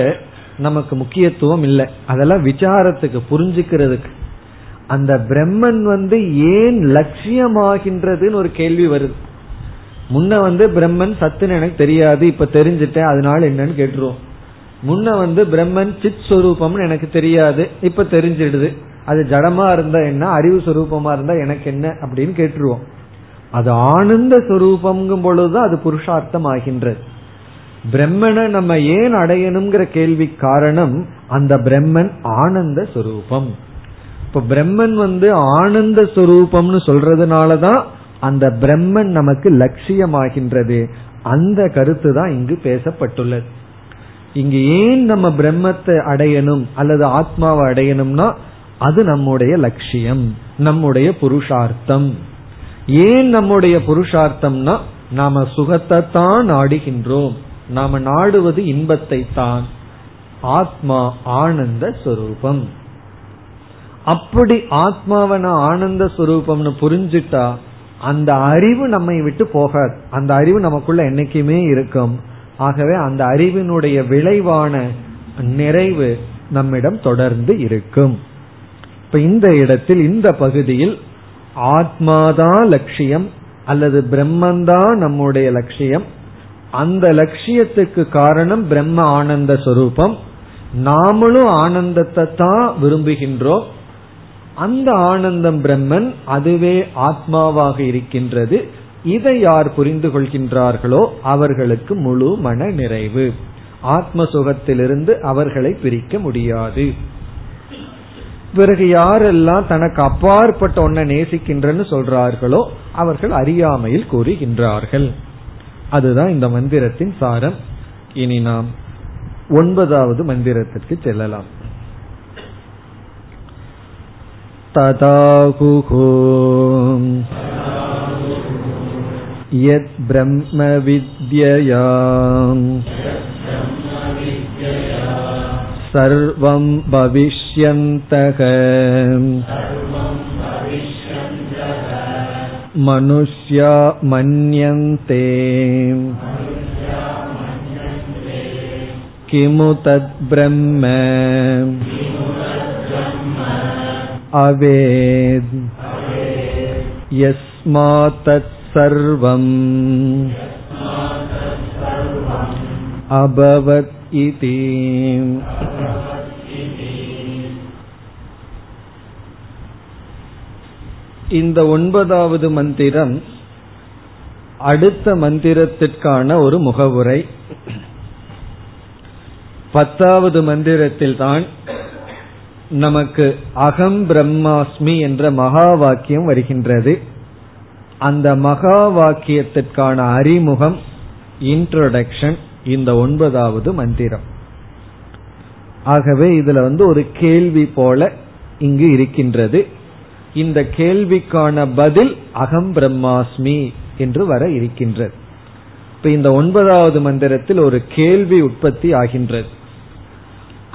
நமக்கு முக்கியத்துவம் இல்லை, அதெல்லாம் விசாரத்துக்கு புரிஞ்சுக்கிறதுக்கு. அந்த பிரம்மன் வந்து ஏன் லட்சியமாகின்றதுன்னு ஒரு கேள்வி வருது. முன்ன வந்து பிரம்மன் சத்துன்னு எனக்கு தெரியாது, இப்ப தெரிஞ்சுட்டேன், அதனால என்னன்னு கேட்டுருவோம். முன்ன வந்து பிரம்மன் சித் ஸ்வரூபம்னு எனக்கு தெரியாது, இப்ப தெரிஞ்சிடுது, அது ஜடமா இருந்தா என்ன அறிவு ஸ்வரூபமா இருந்தா எனக்கு என்ன அப்படின்னு கேட்டுருவோம். அது ஆனந்த ஸ்வரூபம்ங்கும் பொழுதுதான் அது புருஷார்த்தம் ஆகின்றது. பிரம்மனை நம்ம ஏன் அடையணுங்கிற கேள்வி காரணம் அந்த பிரம்மன் ஆனந்த ஸ்வரூபம். இப்ப பிரம்மன் வந்து ஆனந்த ஸ்வரூபம்னு சொல்றதுனாலதான் அந்த பிரம்மன் நமக்கு லட்சியமாகின்றது. அந்த கருத்து தான் இங்கு பேசப்பட்டுள்ளது. இங்கு ஏன் நம்ம பிரம்மத்தை அடையணும் அல்லது ஆத்மாவை அடையணும்னா அது நம்முடைய லட்சியம், நம்முடைய புருஷார்த்தம். ஏன் நம்முடைய புருஷார்த்தம்னா நாம சுகத்தை தான் நாடுகின்றோம், நாம நாடுவது இன்பத்தை தான். ஆத்மா ஆனந்த ஸ்வரூபம். அப்படி ஆத்மாவன ஆனந்த ஸ்வரூபம்னு புரிஞ்சுட்டா அந்த அறிவு நம்மை விட்டு போகாது, அந்த அறிவு நமக்குள்ள என்னைக்குமே இருக்கும். ஆகவே அந்த அறிவினுடைய விளைவான நிறைவு நம்மிடம் தொடர்ந்து இருக்கும். இப்ப இந்த இடத்தில் இந்த பகுதியில் ஆத்மாதான் லட்சியம் அல்லது பிரம்மந்தான் நம்முடைய லட்சியம், அந்த லட்சியத்துக்கு காரணம் பிரம்ம ஆனந்த ஸ்வரூபம், நாமளும் ஆனந்தத்தை தான் விரும்புகின்றோம், அந்த ஆனந்தம் பிரம்மன், அதுவே ஆத்மாவாக இருக்கின்றது. இதை யார் புரிந்து கொள்கின்றார்களோ அவர்களுக்கு முழு மன நிறைவு, ஆத்ம சுகத்திலிருந்து அவர்களை பிரிக்க முடியாது. பிறகு யாரெல்லாம் தனக்கு அப்பாற்பட்ட ஒன்றை நேசிக்கின்றன்னு சொல்றார்களோ அவர்கள் அறியாமையில் கூறுகின்றார்கள். அதுதான் இந்த மந்திரத்தின் சாரம். இனி நாம் ஒன்பதாவது மந்திரத்திற்கு செல்லலாம். ததாகுஹு யத் ப்ரஹ்ம வித்யயா சர்வம் பவிஷ்யந்தக மனுஷ்யா மன்யந்தே கிமு தத் ப்ரஹ்ம அவேத் யஸ்மாத் தத் சர்வம் அபவத் இதி. இந்த ஒன்பதாவது மந்திரம் அடுத்த மந்திரத்திற்கான ஒரு முகவுரை. பத்தாவது மந்திரத்தில்தான் நமக்கு அகம் பிரம்மாஸ்மி என்ற மகா வாக்கியம் வருகின்றது. அந்த மகா வாக்கியத்திற்கான அறிமுகம், இன்ட்ரோடக்ஷன், இந்த ஒன்பதாவது மந்திரம். ஆகவே இதுல வந்து ஒரு கேள்வி போல இங்கு இருக்கின்றது. இந்த கேள்விக்கான பதில் அகம் பிரம்மாஸ்மி என்று வர இருக்கின்றது. இப்ப இந்த ஒன்பதாவது மந்திரத்தில் ஒரு கேள்வி உற்பத்தி ஆகின்றது.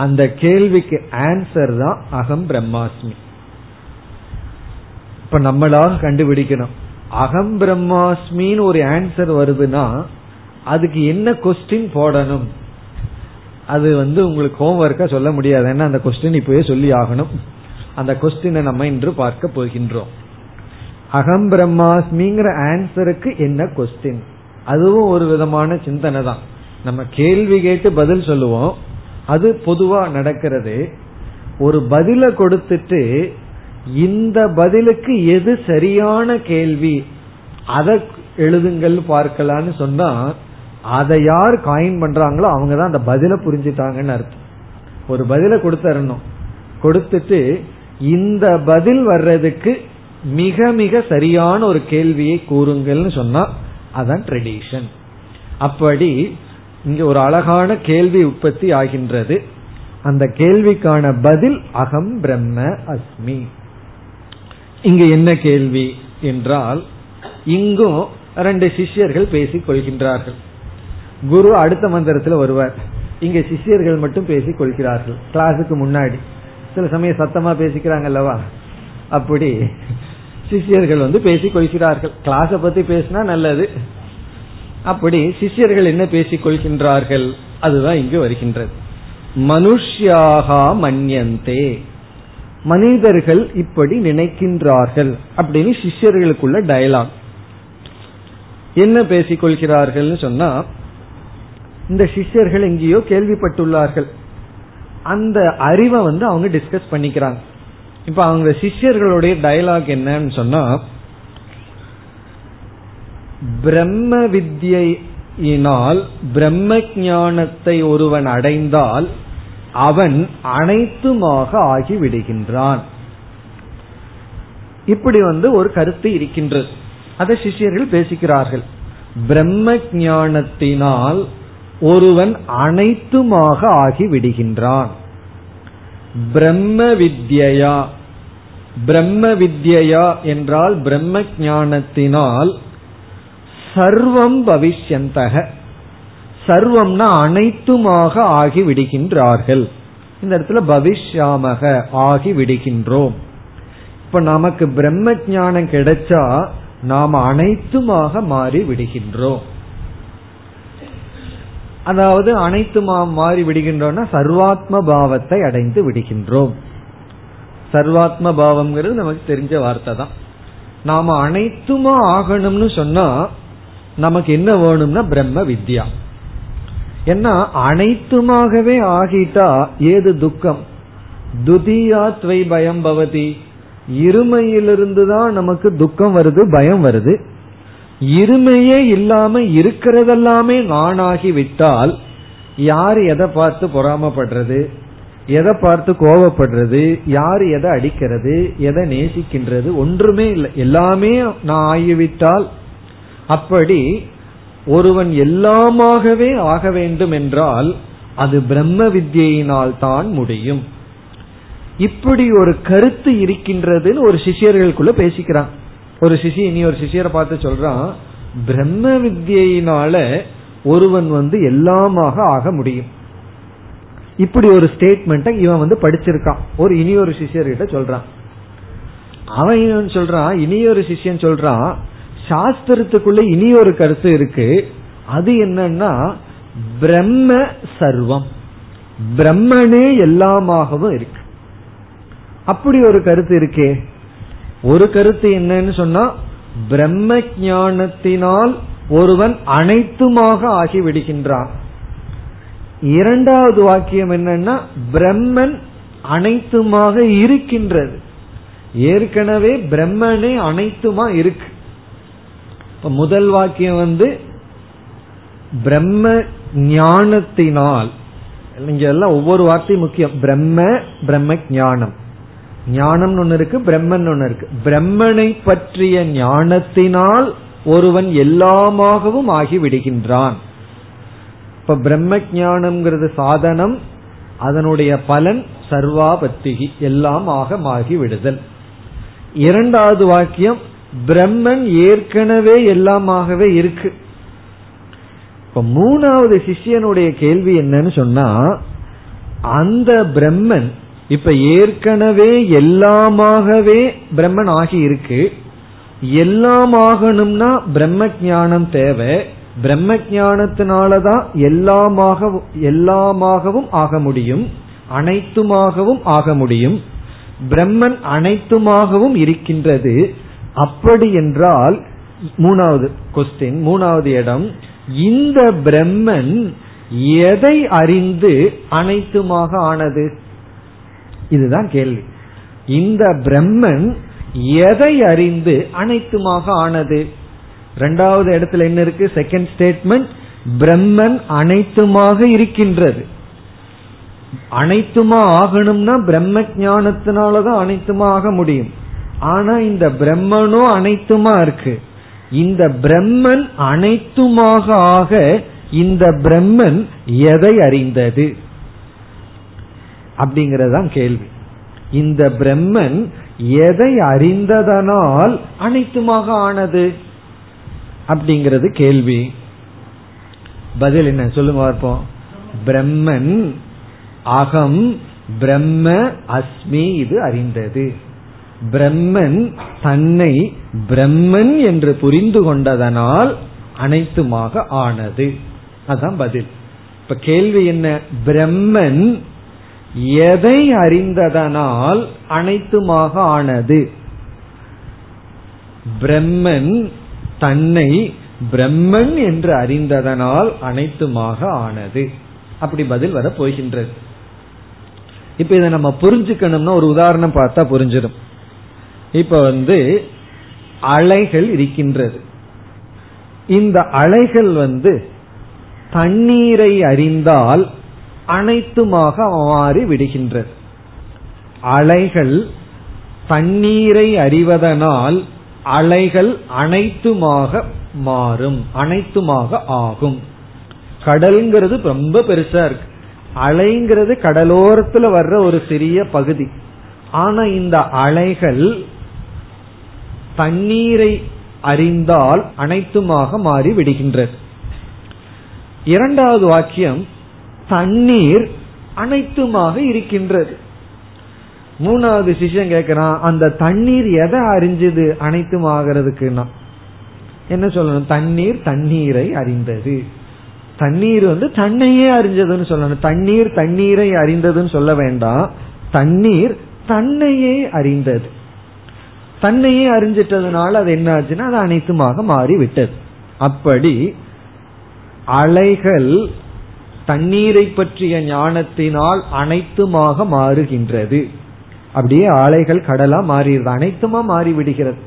அந்த கேள்விக்கு ஆன்சர் தான் அகம் பிரம்மாஸ்மி. இப்ப நம்மளாக கண்டுபிடிக்கணும். அகம் பிரம்மாஸ்மின்னு ஒரு ஆன்சர் வருதுன்னா அதுக்கு என்ன கொஸ்டின் போடணும்? அது வந்து உங்களுக்கு ஹோம்வொர்க்கா சொல்ல முடியாது, ஏன்னா அந்த கொஸ்டின் இப்பவே சொல்லி ஆகணும். அந்த கொஸ்டினை நம்ம இன்று பார்க்க போகின்றோம். அகம் பிரம்மாஸ்மிங்கிற ஆன்சருக்கு என்ன கொஸ்டின்? அதுவும் ஒரு விதமான சிந்தனை தான். நம்ம கேள்வி கேட்டு பதில் சொல்லுவோம், அது பொதுவா நடக்கிறது. ஒரு பதில கொடுத்துட்டு இந்த பதிலுக்கு எது சரியான கேள்வி அதை எழுதுங்கள் பார்க்கலான்னு சொன்னா அதை யார் காயின் பண்றாங்களோ அவங்க தான் அந்த பதில புரிஞ்சுட்டாங்கன்னு அர்த்தம். ஒரு பதில கொடுத்தரணும், கொடுத்துட்டு இந்த பதில் வர்றதுக்கு மிக மிக சரியான ஒரு கேள்வியை கூறுங்கள்னு சொன்னா அதான் ட்ரெடிஷன். அப்படி இங்க ஒரு அழகான கேள்வி உற்பத்தி ஆகின்றது. அந்த கேள்விக்கான பதில் அகம் பிரம்ம அஸ்மி. இங்க என்ன கேள்வி என்றால், இங்கும் ரெண்டு சிஷ்யர்கள் பேசிக் கொள்கின்றார்கள். குரு அடுத்த மந்திரத்தில் வருவார், இங்க சிஷ்யர்கள் மட்டும் பேசிக் கொள்கிறார்கள். கிளாஸுக்கு முன்னாடி சில சமயம் சத்தமா பேசிக்கிறாங்க அல்லவா, அப்படி சிஷ்யர்கள் வந்து பேசிக் கொள்கிறார்கள். கிளாஸை பத்தி பேசினா நல்லது, அப்படி சிஷ்யர்கள் என்ன பேசிக் கொள்கின்றார்கள் அதுதான் இங்கு வருகின்றது. மனுஷ்யாகா மன்யந்தே, மனிதர்கள் இப்படி நினைக்கின்றார்கள் அப்படின்னு சிஷ்யர்களுக்குள்ள டயலாக். என்ன பேசிக் கொள்கிறார்கள் சொன்னா, இந்த சிஷ்யர்கள் எங்கேயோ கேள்விப்பட்டுள்ளார்கள், அந்த அறிவை வந்து அவங்க டிஸ்கஸ் பண்ணிக்கிறாங்க. இப்ப அவங்க சிஷ்யர்களுடைய டயலாக் என்னன்னு சொன்னா, பிரம்ம வித்யினால் பிரம்ம ஞானத்தை ஒருவன் அடைந்தால் அவன் அனைத்துமாக ஆகிவிடுகின்றான். இப்படி வந்து ஒரு கருத்து இருக்கின்றது, அதை சிஷ்யர்கள் பேசிக்கிறார்கள். பிரம்ம ஞானத்தினால் ஒருவன் அனைத்துமாக ஆகிவிடுகின்றான். பிரம்ம வித்யா, பிரம்ம வித்யா என்றால் பிரம்ம ஞானத்தினால் சர்வம் பவிஷ்யந்தக, சர்வம்னா அனைத்துமாக ஆகிவிடுகின்றார்கள். இந்த இடத்துல பவிஷ்யாமக ஆகிவிடுகின்றோம். இப்ப நமக்கு பிரம்ம ஞானம் கிடைச்சா நாம் அனைத்துமாக மாறி விடுகின்றோம். அதாவது அனைத்துமா மாறி விடுகின்றோம்னா சர்வாத்ம பாவத்தை அடைந்து விடுகின்றோம். சர்வாத்ம பாவம்ங்கிறது நமக்கு தெரிஞ்ச வார்த்தை தான். நாம அனைத்துமா ஆகணும்னு சொன்னா நமக்கு என்ன வேணும்னா பிரம்ம வித்யா. ஏன்னா அனைத்துமாகவே ஆகிட்டா ஏது துக்கம், துதியா த்வை பயம் பவதி, இருமையிலிருந்து தான் நமக்கு துக்கம் வருது, பயம் வருது. இருமையே இல்லாம இருக்கிறதெல்லாமே நானாகி விட்டால் யாரு எதை பார்த்து பொறாமப்படுறது, எதை பார்த்து கோபப்படுறது, யாரு எதை அடிக்கிறது, எதை நேசிக்கின்றது, ஒன்றுமே இல்லை, எல்லாமே நான் ஆகிவிட்டால். அப்படி ஒருவன் எல்லாமாகவே ஆக வேண்டும் என்றால் அது பிரம்ம வித்யினால் தான் முடியும். இப்படி ஒரு கருத்து இருக்கின்றதுன்னு ஒரு சிஷியர்களுக்குள்ள பேசிக்கிறான். ஒரு சிஷி இனி ஒரு சிஷியரை பார்த்து சொல்றான், பிரம்ம வித்யினால ஒருவன் வந்து எல்லாமாக ஆக முடியும். இப்படி ஒரு ஸ்டேட்மெண்ட்டை இவன் வந்து படிச்சிருக்கான். ஒரு இனி ஒரு சிஷியர்கிட்ட சொல்றான், அவன் சொல்றான், இனி ஒரு சிஷியன் சொல்றான், சாஸ்திரத்துக்குள்ள இனி ஒரு கருத்து இருக்கு. அது என்னன்னா பிரம்ம சர்வம், பிரம்மனே எல்லாமாகவும் இருக்கு. அப்படி ஒரு கருத்து இருக்கே. ஒரு கருத்து என்னன்னு சொன்னா பிரம்ம ஞானத்தினால் ஒருவன் அனைத்துமாக ஆகிவிடுகின்றான். இரண்டாவது வாக்கியம் என்னன்னா பிரம்மன் அனைத்துமாக இருக்கின்றது. ஏற்கனவே பிரம்மனே அனைத்துமா இருக்கு. முதல் வாக்கியம் வந்து பிரம்ம ஞானத்தினால், இங்க எல்லாம் ஒவ்வொரு வார்த்தையும் முக்கியம். பிரம்ம பிரம்ம ஞானம், ஞானம் ஒன்னு இருக்கு, பிரம்மன் ஒன்னு இருக்கு. பிரம்மனை பற்றிய ஞானத்தினால் ஒருவன் எல்லாமாகவும் ஆகிவிடுகின்றான். இப்ப பிரம்ம ஞானம்ங்கிறது சாதனம், அதனுடைய பலன் சர்வாபத்திகி, எல்லாம் ஆகமாகி விடுதல். இரண்டாவது வாக்கியம் பிரம்மன் ஏற்கனவே எல்லாமாகவே இருக்கு. இப்ப மூணாவது சிஷ்யனுடைய கேள்வி என்னன்னு சொன்னா, அந்த பிரம்மன் இப்ப ஏற்கனவே எல்லாமாகவே பிரம்மன் ஆகி இருக்கு. எல்லாமாகணும்னா பிரம்ம ஞானம் தேவை. பிரம்ம ஞானத்தினாலதான் எல்லாமாக எல்லாமாகவும் ஆக முடியும், அனைத்துமாகவும் ஆக முடியும். பிரம்மன் அனைத்துமாகவும் இருக்கின்றது. அப்படி என்றால் மூணாவது கொஸ்டின், மூணாவது இடம், இந்த பிரம்மன் எதை அறிந்து அனைத்துமாக ஆனது? இதுதான் கேள்வி. இந்த பிரம்மன் எதை அறிந்து அனைத்துமாக ஆனது? இரண்டாவது இடத்துல என்ன இருக்கு? செகண்ட் ஸ்டேட்மெண்ட், பிரம்மன் அனைத்துமாக இருக்கின்றது. அனைத்துமா ஆகணும்னா பிரம்ம ஞானத்தினாலதான் அனைத்துமா ஆக முடியும். ஆனா இந்த பிரம்மனும் அனைத்துமா இருக்கு. இந்த பிரம்மன் அனைத்துமாக ஆக இந்த பிரம்மன் எதை அறிந்தது அப்படிங்கறதுதான் கேள்வி. இந்த பிரம்மன் எதை அறிந்ததனால் அனைத்துமாக ஆனது அப்படிங்கிறது கேள்வி. பதில் என்ன சொல்லுங்க பார்ப்போம். பிரம்மன் அகம் பிரம்ம அஸ்மி இது அறிந்தது. பிரம்மன் தன்னை பிரம்மன் என்று புரிந்து கொண்டதனால் அனைத்துமாக ஆனது. அதான் பதில். இப்ப கேள்வி என்ன? பிரம்மன் எதை அறிந்ததனால் அனைத்துமாக ஆனது? பிரம்மன் தன்னை பிரம்மன் என்று அறிந்ததனால் அனைத்துமாக ஆனது. அப்படி பதில் வர போகின்றது. இப்ப இதை நம்ம புரிஞ்சுக்கணும்னா ஒரு உதாரணம் பார்த்தா புரிஞ்சிடும். இப்ப வந்து அலைகள் இருக்கின்றது. இந்த அலைகள் வந்து தண்ணீரை அறிந்தால் அனைத்துமாக மாறி விடுகின்றது. அலைகள் தண்ணீரை அறிவதனால் அலைகள் அனைத்துமாக மாறும், அனைத்துமாக ஆகும். கடல்ங்கிறது ரொம்ப பெருசா இருக்கு. அலைங்கிறது கடலோரத்துல வர்ற ஒரு சிறிய பகுதி. ஆனா இந்த அலைகள் தண்ணீரை அறிந்தால் அனைத்துமாக மாறி விடுகின்றது. இரண்டாவது வாக்கியம் தண்ணீர் அனைத்துமாக இருக்கின்றது. மூணாவது சிஷ்யம் கேட்கிறான், அந்த தண்ணீர் எதை அறிஞ்சது அனைத்தும் ஆகிறதுக்குன்னா என்ன சொல்லணும்? தண்ணீர் தண்ணீரை அறிந்தது. தண்ணீர் வந்து தன்னையே அறிஞ்சதுன்னு சொல்லணும். தண்ணீர் தண்ணீரை அறிந்ததுன்னு சொல்ல வேண்டாம். தண்ணீர் தன்னையே அறிந்தது. தன்னையே அறிஞ்சிட்டதுனால அது என்ன ஆச்சுன்னா அது அனைத்துமாக மாறிவிட்டது. அப்படி அலைகள் தண்ணீரை பற்றிய ஞானத்தினால் அனைத்துமாக மாறுகின்றது. அப்படியே அலைகள் கடலா மாறிடுது, அனைத்துமா மாறிவிடுகிறது.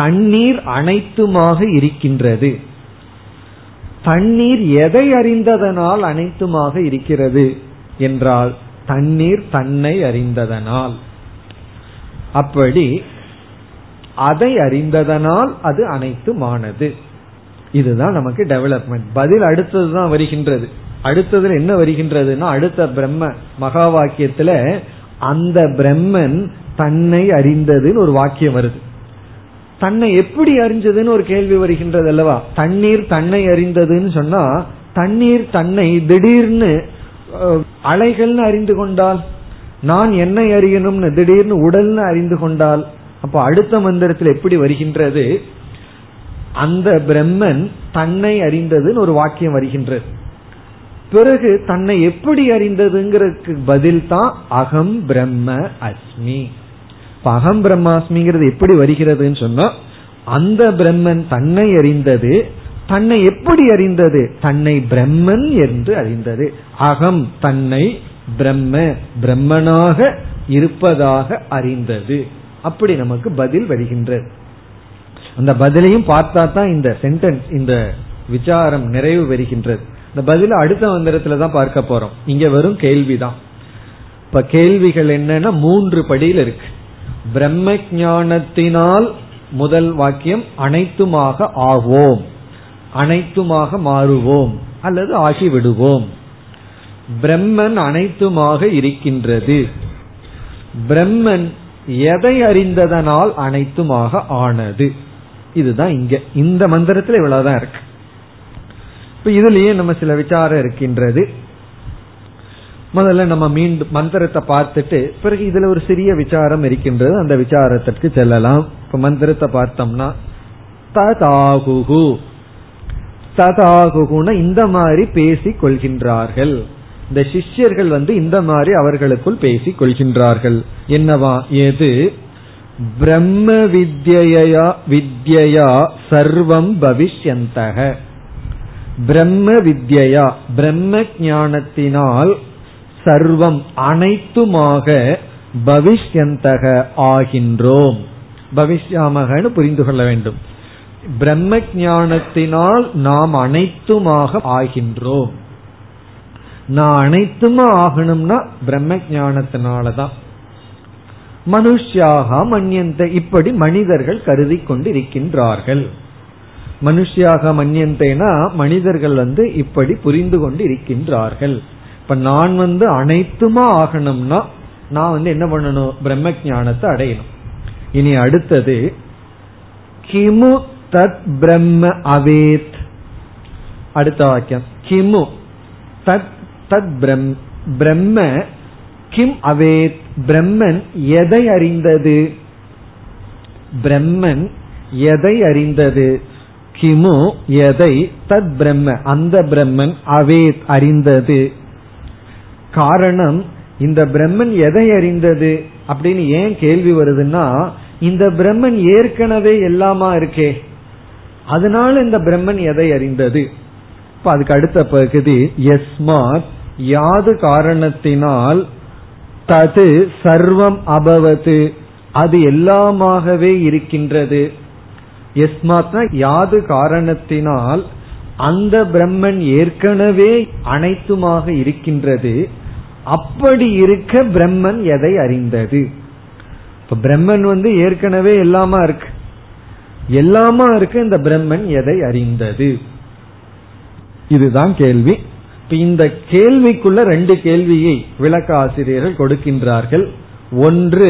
தண்ணீர் அனைத்துமாக இருக்கின்றது. தண்ணீர் எதை அறிந்ததனால் அனைத்துமாக இருக்கிறது என்றால் தண்ணீர் தன்னை அறிந்ததனால். அப்படி அதை அறிந்ததனால் அது அனைத்துமானது. இதுதான் நமக்கு டெவலப்மெண்ட். பதில் அடுத்ததுதான் வருகின்றது. அடுத்ததுல என்ன வருகின்றதுன்னா அடுத்த பிரம்ம மகா வாக்கியத்துல அந்த பிரம்மன் தன்னை அறிந்ததுன்னு ஒரு வாக்கியம் வருது. தன்னை எப்படி அறிஞ்சதுன்னு ஒரு கேள்வி வருகின்றது அல்லவா? தண்ணீர் தன்னை அறிந்ததுன்னு சொன்னா தண்ணீர் தன்னை திடீர்னு அலைகள்னு அறிந்து கொண்டால், நான் என்னை அறியணும்னு திடீர்னு உடல்னு அறிந்து கொண்டால், அப்ப அடுத்த மந்திரத்தில் எப்படி வருகின்றது? அந்த பிரம்மன் தன்னை அறிந்ததுன்னு ஒரு வாக்கியம் வருகின்றது. பிறகு தன்னை எப்படி அறிந்ததுங்கிறதுக்கு பதில் தான் அகம் பிரம்ம அஸ்மி. அகம் பிரம்மாஸ்மிங்கிறது எப்படி வருகிறதுன்னு சொன்னா அந்த பிரம்மன் தன்னை அறிந்தது. தன்னை எப்படி அறிந்தது? தன்னை பிரம்மன் என்று அறிந்தது. அகம் தன்னை பிரம்ம பிரம்மனாக இருப்பதாக அறிந்தது. அப்படி நமக்கு பதில் வருகின்றது. அந்த பதிலையும் பார்த்தா தான் இந்த சென்டென்ஸ், இந்த விசாரம் நிறைவு பெறுகின்றது. இந்த பதில அடுத்த மந்திரத்துல தான் பார்க்க போறோம். இங்க வெறும் கேள்விதான். இப்ப கேள்விகள் என்னன்னா மூன்று படியில் இருக்கு. பிரம்ம ஞானத்தினால் முதல் வாக்கியம் அனைத்துமாக ஆவோம், அனைத்துமாக மாறுவோம் அல்லது ஆகிவிடுவோம். பிரம்மன் அனைத்துமாக இருக்கின்றது. பிரம்மன் எதை அறிந்ததனால் அனைத்துமாக ஆனது. இதுதான் இங்க இந்த மந்திரத்துல இவ்வளவுதான் இருக்கு. இப்ப இதுலயே நம்ம சில விசாரம் இருக்கின்றது. முதல்ல நம்ம மீண்டும் மந்திரத்தை பார்த்துட்டு பிறகு இதுல ஒரு சிறிய விசாரம் இருக்கின்றது, அந்த விசாரத்திற்கு செல்லலாம். இப்ப மந்திரத்தை பார்த்தோம்னா ததாகுகு, ததாகுகுனா இந்த மாதிரி பேசி கொள்கின்றார்கள். இந்த சிஷ்யர்கள் வந்து இந்த மாதிரி அவர்களுக்குள் பேசி கொள்கின்றார்கள். என்னவா? எது? பிரம்ம வித்யயா வித்யயா சர்வம் பவிஷ்யந்தஹ. பிரம்ம வித்யயா பிரம்ம ஞானத்தினால் சர்வம் அனைத்துமாக பவிஷ்யந்தக ஆகின்றோம். பவிஷ்யாமகன்னு புரிந்து கொள்ள வேண்டும். பிரம்ம ஞானத்தினால் நாம் அனைத்துமாக ஆகின்றோம். நான் அனைத்துமா ஆகணும்னா பிரம்ம ஞானத்தினாலதான். மனுஷ்யாக மன்யந்தை, இப்படி மனிதர்கள் கருதி கொண்டிருக்கின்றார்கள். மனுஷ்யாக மன்யந்தைனா மனிதர்கள் வந்து இப்படி புரிந்து கொண்டு இருக்கின்றார்கள். இப்ப நான் வந்து அனைத்துமா ஆகணும்னா நான் வந்து என்ன பண்ணணும், பிரம்ம ஞானத்தை அடையணும். இனி அடுத்தது கிமு தத் பிரம்ம அவேத். அடுத்த வாக்கியம் கிமு தத் தத் பிரம்ம கிம் அவேத். பிரம்மன் எதை அறிந்தது? பிரம்மன் எதை அறிந்தது? கிமு எதை, தத் பிரம்ம அந்த பிரம்மன், அவேத் அறிந்தது. காரணம், இந்த பிரம்மன் எதை அறிந்தது அப்படின்னு ஏன் கேள்வி வருதுன்னா, இந்த பிரம்மன் ஏற்கனவே எல்லாமா இருக்கே, அதனால இந்த பிரம்மன் எதை அறிந்தது. இப்ப அதுக்கு அடுத்த பகுதி யஸ்மாத் யாது காரணத்தினால், தது சர்வம் அபவது அது எல்லாமாகவே இருக்கின்றது. யஸ்மாத்னா யாது காரணத்தினால் அந்த பிரம்மன் ஏற்கனவே அனைத்துமாக இருக்கின்றது. அப்படி இருக்க பிரம்மன் எதை அறிந்தது? இப்ப பிரம்மன் வந்து ஏற்கனவே எல்லாமா இருக்கு, எல்லாமா இருக்கு, இந்த பிரம்மன் எதை அறிந்தது, இதுதான் கேள்வி. இந்த கேள்விக்குள்ள ரெண்டு கேள்வியை விளக்க ஆசிரியர்கள் கொடுக்கின்றார்கள். ஒன்று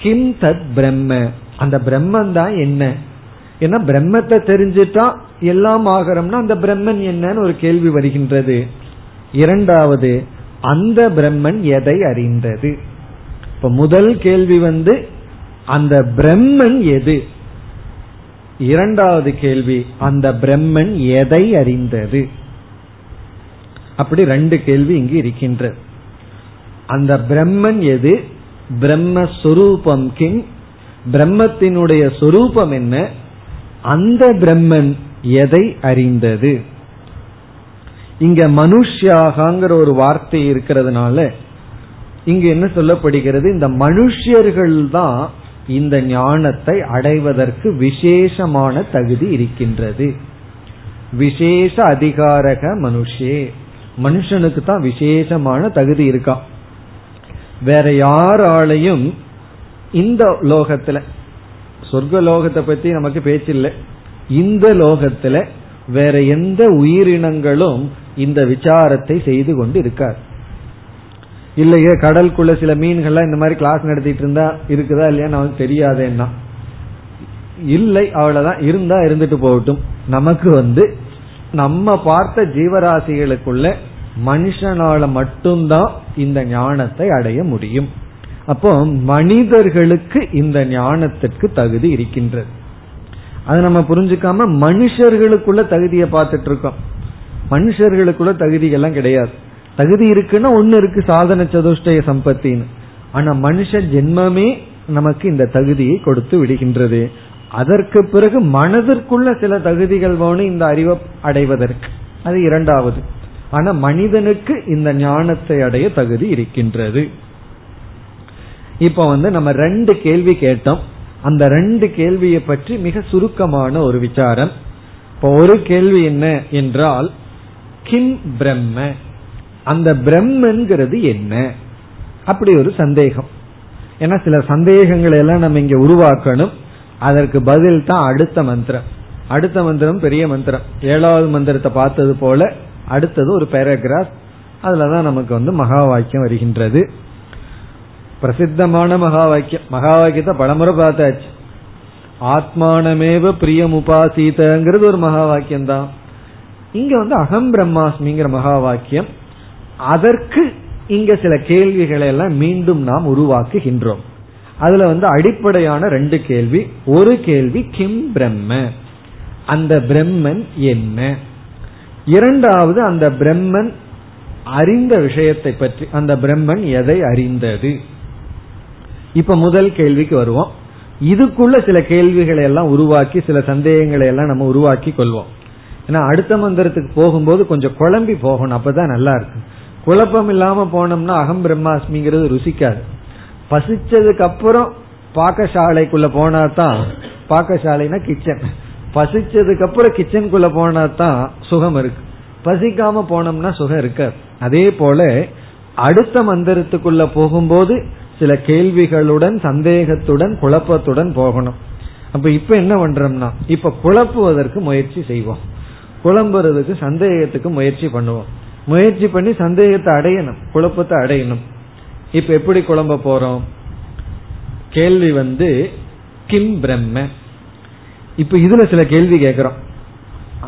கிம் தத் பிரம்ம, அந்த பிரம்மன் தான் என்ன. ஏன்னா பிரம்மத்தை தெரிஞ்சுட்டா எல்லாம் ஆகிறோம்னா அந்த பிரம்மன் என்னன்னு ஒரு கேள்வி வருகின்றது. இரண்டாவது அந்த பிரம்மன் எதை அறிந்தது. இப்ப முதல் கேள்வி வந்து அந்த பிரம்மன் எது, இரண்டாவது கேள்வி அந்த பிரம்மன் எதை அறிந்தது. அப்படி ரெண்டு கேள்வி இங்கு இருக்கின்றது. அந்த பிரம்மன் எது, பிரம்மஸ்வரூபம் கிம், பிரம்மத்தினுடைய சொரூபம் என்ன, அந்த பிரம்மன் எதை அறிந்தது. இங்க மனுஷ்யாகங்கிற ஒரு வார்த்தை இருக்கிறதுனால இங்க என்ன சொல்லப்படுகிறது, இந்த மனுஷர்கள் தான் இந்த ஞானத்தை அடைவதற்கு விசேஷமான தகுதி இருக்கின்றது. விசேஷ அதிகாரக மனுஷே, மனுஷனுக்கு தான் விசேஷமான தகுதி இருக்கா. வேற யாராலையும் இந்த லோகத்துல, சொர்க்க லோகத்தை பத்தி நமக்கு பேச்சில்லை, இந்த லோகத்துல வேற எந்த உயிரினங்களும் இந்த விசாரத்தை செய்து கொண்டு இருக்காது. இல்லையே கடலுக்குள்ள சில மீன்கள்லாம் இந்த மாதிரி கிளாஸ் நடத்திட்டு இருந்தா இருக்குதா இல்லையா நமக்கு தெரியாதேன்னா இல்லை, அவ்வளவுதான், இருந்தா இருந்துட்டு போகட்டும். நமக்கு வந்து நம்ம பார்த்த ஜீவராசிகளுக்குள்ள மனுஷனால மட்டும்தான் இந்த ஞானத்தை அடைய முடியும். அப்போ மனிதர்களுக்கு இந்த ஞானத்திற்கு தகுதி இருக்கின்றது. அது நம்ம புரிஞ்சுக்காம மனுஷர்களுக்குள்ள தகுதியை பார்த்துட்டு இருக்கோம். மனுஷர்களுக்குள்ள தகுதிகள்லாம் கிடையாது. தகுதி இருக்குன்னா ஒன்னு இருக்கு, சாதன சதுஷ்டய சம்பத்தின்னு. ஆனா மனுஷ ஜென்மமே நமக்கு இந்த தகுதியை கொடுத்து விடுகின்றது. அதற்கு பிறகு மனதிற்குள்ள சில தகுதிகள் வேணும் இந்த அறிவை அடைவதற்கு, அது இரண்டாவது. ஆனா மனிதனுக்கு இந்த ஞானத்தை அடைய தகுதி இருக்கின்றது. இப்ப வந்து நம்ம ரெண்டு கேள்வி கேட்டோம். அந்த ரெண்டு கேள்வியை பற்றி மிக சுருக்கமான ஒரு விசாரம். இப்போ ஒரு கேள்வி என்ன என்றால் கிம் பிரம்ம, அந்த பிரம்மன்கிறது என்ன, அப்படி ஒரு சந்தேகம். ஏன்னா சில சந்தேகங்களை எல்லாம் நம்ம இங்க உருவாக்கணும். அதற்கு பதில் தான் அடுத்த மந்திரம். அடுத்த மந்திரம் பெரிய மந்திரம், ஏழாவது மந்திரத்தை பார்த்தது போல அடுத்தது ஒரு பேராகிராஃப், அதுலதான் நமக்கு வந்து மகா வாக்கியம் வருகின்றது. பிரசித்தமான மகா வாக்கியம். மகா வாக்கியத்தை பலமுறை பார்த்தாச்சு. ஆத்மானமேவ பிரியம் உபாசீதங்கிறது ஒரு மகா வாக்கியம் தான். இங்க வந்து அகம் பிரம்மாஸ்மிங்கிற மகா வாக்கியம். அதற்கு இங்க சில கேள்விகளை எல்லாம் மீண்டும் நாம் உருவாக்குகின்றோம். அதுல வந்து அடிப்படையான ரெண்டு கேள்வி. ஒரு கேள்வி கிம் பிரம்ம, அந்த பிரம்மன் என்ன. இரண்டாவது அந்த பிரம்மன் அறிந்த விஷயத்தை பற்றி, அந்த பிரம்மன் எதை அறிந்தது. இப்ப முதல் கேள்விக்கு வருவோம். இதுக்குள்ள சில கேள்விகளை எல்லாம் உருவாக்கி சில சந்தேகங்களை எல்லாம் நம்ம உருவாக்கி கொள்வோம். ஏன்னா அடுத்த மந்திரத்துக்கு போகும்போது கொஞ்சம் குழம்பி போகணும், அப்பதான் நல்லா இருக்கு. குழப்பம் இல்லாம போனோம்னா அகம் பிரம்மாஸ்மிங்கிறது ருசிக்காது. பசிச்சதுக்கு அப்புறம் பாக்கசாலைக்குள்ள போனாதான், பாக்கசாலைனா கிச்சன், பசிச்சதுக்கு அப்புறம் கிச்சனுக்குள்ள போனா தான் சுகம் இருக்கு, பசிக்காம போனோம்னா சுகம் இருக்காது. அதே போல அடுத்த மந்திரத்துக்குள்ள போகும்போது சில கேள்விகளுடன் சந்தேகத்துடன் குழப்பத்துடன் போகணும். அப்ப இப்ப என்ன பண்றோம்னா இப்ப குழப்புவதற்கு முயற்சி செய்வோம், குழம்புறதுக்கு சந்தேகத்துக்கு முயற்சி பண்ணுவோம், முயற்சி பண்ணி சந்தேகத்தை அடையணும் குழப்பத்தை அடையணும். இப்ப எப்படி குழம்ப போறோம்? கேள்வி வந்து கிம் பிரம்ம, இப்ப இதுல சில கேள்வி கேட்கிறோம்.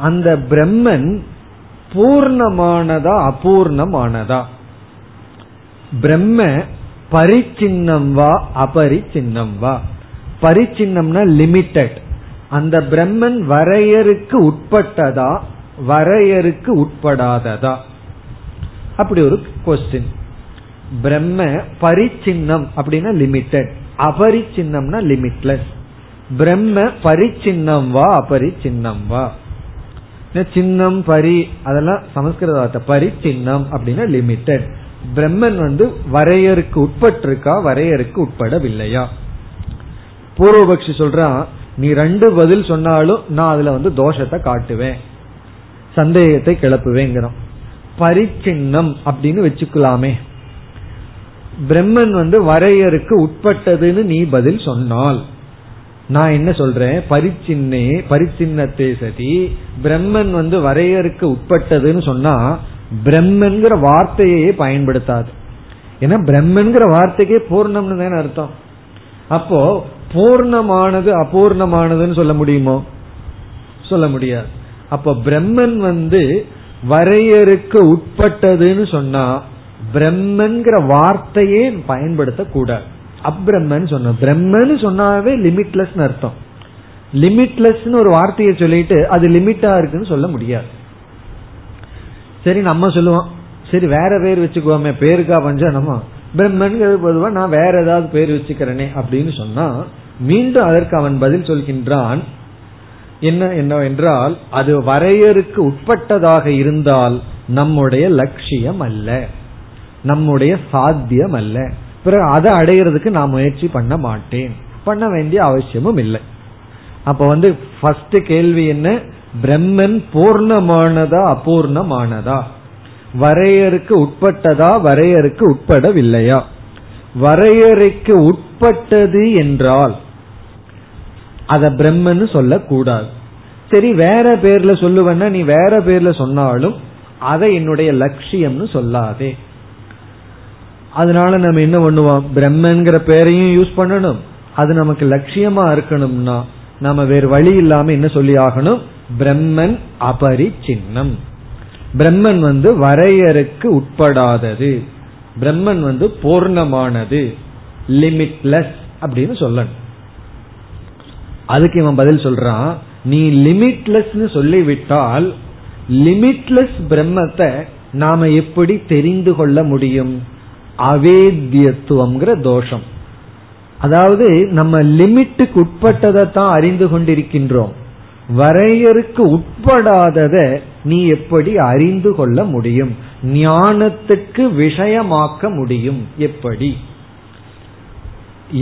அந்த பிரம்மன் பூர்ணமானதா அபூர்ணமானதா, பிரம்ம பரிச்சின்னம் வா அபரிச்சின்னம் வா, பரிச்சின்னம்னா லிமிட்டட், அந்த பிரம்மன் வரையறுக்கு உட்பட்டதா வரையறுக்கு உட்படாததா, அப்படி ஒரு கொஸ்டின். பிரம்ம பரிச்சின்னம் அப்படின்னா லிமிட்டட், அபரிச்சின்னம்னா லிமிட்லெஸ், பிரம்ம பரிச்சின்னம் வா அபரிச்சின்னம் வா. சின்னம் பரி அதெல்லாம் சமஸ்கிருத வார்த்தை, பரிச்சின்னம் அப்படின்னா லிமிட்டட், பிரம்மன் வந்து வரையறுக்கு உட்பட்டிருக்கா வரையறுக்கு உட்படவில்லையா. பூர்வபக்ஷி சொல்றான் நீ ரெண்டு பதில் சொன்னாலும் நான் அதுல வந்து தோஷத்தை காட்டுவேன் சந்தேகத்தை கிளப்புவேங்கிறோம். பரிச்சின்னம் அப்படின்னு வச்சுக்கலாமே, பிரம்மன் வந்து வரையறுக்கு உட்பட்டதுன்னு நீ பதில் சொன்னால் நான் என்ன சொல்றேன், பரிச்சின்னே பரிச்சின்னத்தே சதி, பிரம்மன் வந்து வரையறுக்கு உட்பட்டதுன்னு சொன்னா பிரம்மன்கிற வார்த்தையே பயன்படுத்தாது. ஏன்னா பிரம்மன்கிற வார்த்தைக்கே பூர்ணம்னு தானே அர்த்தம். அப்போ பூர்ணமானது அபூர்ணமானதுன்னு சொல்ல முடியுமோ? சொல்ல முடியாது. அப்போ பிரம்மன் வந்து வரையறுக்க உட்பட்டதுன்னு சொன்னா பிரம்மன்கிற வார்த்தையே பயன்படுத்த கூடாது. அப்ரம்மன் சொன்ன பிரம்மன்னு சொன்னாவே லிமிட்லெஸ் அர்த்தம், லிமிட்லெஸ் ஒரு வார்த்தையை சொல்லிட்டு அது லிமிட்டா இருக்குன்னு சொல்ல முடியாது. சரி நம்ம சொல்லுவோம் சரி வேற பேர் வச்சுக்குவோமே பேருக்கா பஞ்சனமா, பிரம்மன்கிறது பொதுவா நான் வேற ஏதாவது பேர் வச்சுக்கிறேனே அப்படின்னு சொன்னா மீண்டும் அதற்கு அவன் பதில் சொல்கின்றான் என்ன என்னவென்றால் அது வரையறுக்கு உட்பட்டதாக இருந்தால் நம்முடைய லட்சியம் அல்ல, நம்முடைய சாத்தியம் அல்ல, பிறகு அதை அடைகிறதுக்கு நான் முயற்சி பண்ண மாட்டேன், பண்ண வேண்டிய அவசியமும் இல்லை. அப்ப வந்து ஃபர்ஸ்ட் கேள்வி என்ன, பிரம்மன் பூர்ணமானதா அபூர்ணமானதா, வரையறுக்கு உட்பட்டதா வரையறுக்கு உட்படவில்லையா. வரையறைக்கு உட்பட்டது என்றால் அத பிரம்மன்னு சொல்லக்கூடாது. சரி வேற பேர்ல சொல்லுவன்னா நீ வேற பேர்ல சொன்னாலும் அதை என்னுடைய லட்சியம்னு சொல்லாதே. அதனால நம்ம என்ன பண்ணுவோம், பிரம்மன்கிற பேரையும் யூஸ் பண்ணணும், அது நமக்கு லட்சியமா இருக்கணும்னா நம்ம வேறு வழி இல்லாம என்ன சொல்லி ஆகணும், பிரம்மன் அபரிச்சின்னம், பிரம்மன் வந்து வரையறுக்கு உட்படாதது, பிரம்மன் வந்து பூர்ணமானது லிமிட்லெஸ் அப்படின்னு சொல்லணும். அதுக்கு இவன் பதில் சொல்றான் நீ லிமிட்லெஸ்ன்னு சொல்லிவிட்டால் லிமிட்லெஸ் பிரம்மத்தை நாம எப்படி தெரிந்து கொள்ள முடியும், அவேத்தியத்துவம்ங்கிற தோஷம். அதாவது நம்ம லிமிட்டுக்கு உட்பட்டதை தான் அறிந்து கொண்டிருக்கின்றோம், வரையறுக்கு உட்படாததை நீ எப்படி அறிந்து கொள்ள முடியும், ஞானத்துக்கு விஷயமாக்க முடியும் எப்படி,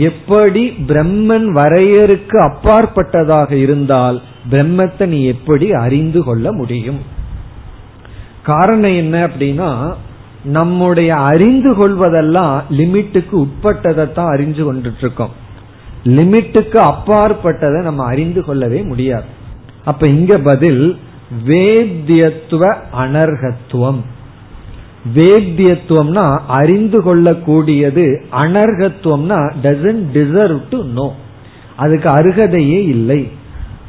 எப்படி பிரம்மன் வரையறுக்கு அப்பாற்பட்டதாக இருந்தால் பிரம்மத்தை நீ எப்படி அறிந்து கொள்ள முடியும். காரணம் என்ன அப்படின்னா நம்முடைய அறிந்து கொள்வதெல்லாம் லிமிட்டுக்கு உட்பட்டதை தான் அறிந்து கொண்டுட்டு இருக்கோம், லிமிட்டுக்கு அப்பாற்பட்டதை நம்ம அறிந்து கொள்ளவே முடியாது. அப்ப இங்க பதில் வேத்தியத்துவ அனர்கத்துவம். வேத்தியத்துவம்னா அறிந்து கொள்ளக்கூடியது, அனர்கத்துவம்னா டசன்ட் டிசர்வ் டு நோ, அதுக்கு அருகதையே இல்லை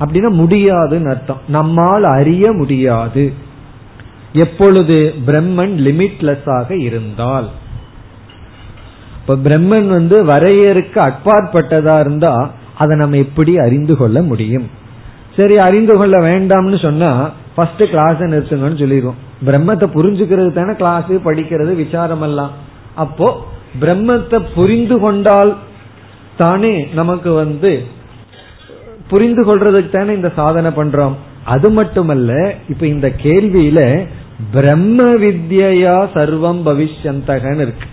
அப்படின்னா முடியாதுன்னு அர்த்தம், நம்மால் அறிய முடியாது. எப்பொழுது பிரம்மன் லிமிட்லெஸ்ஸாக இருந்தால், இப்ப பிரம்மன் வந்து வரையறுக்க அட்பாற்பட்டதா இருந்தா அதை நம்ம எப்படி அறிந்து கொள்ள முடியும். சரி அறிந்து கொள்ள வேண்டாம்னு சொன்னா ஃபர்ஸ்ட் கிளாஸ் நிறுத்துங்கன்னு சொல்லிடுவோம். பிரம்மத்தை புரிஞ்சுக்கிறது தானே கிளாஸ் படிக்கிறது விசாரம் எல்லாம். அப்போ பிரம்மத்தை புரிந்து கொண்டால் தானே நமக்கு வந்து புரிந்து கொள்றதுக்கு தானே இந்த சாதனை பண்றோம். அது மட்டுமல்ல இப்ப இந்த கேள்வியில பிரம்ம வித்யா சர்வம் பவிஷ்யந்தகன்னு இருக்கு,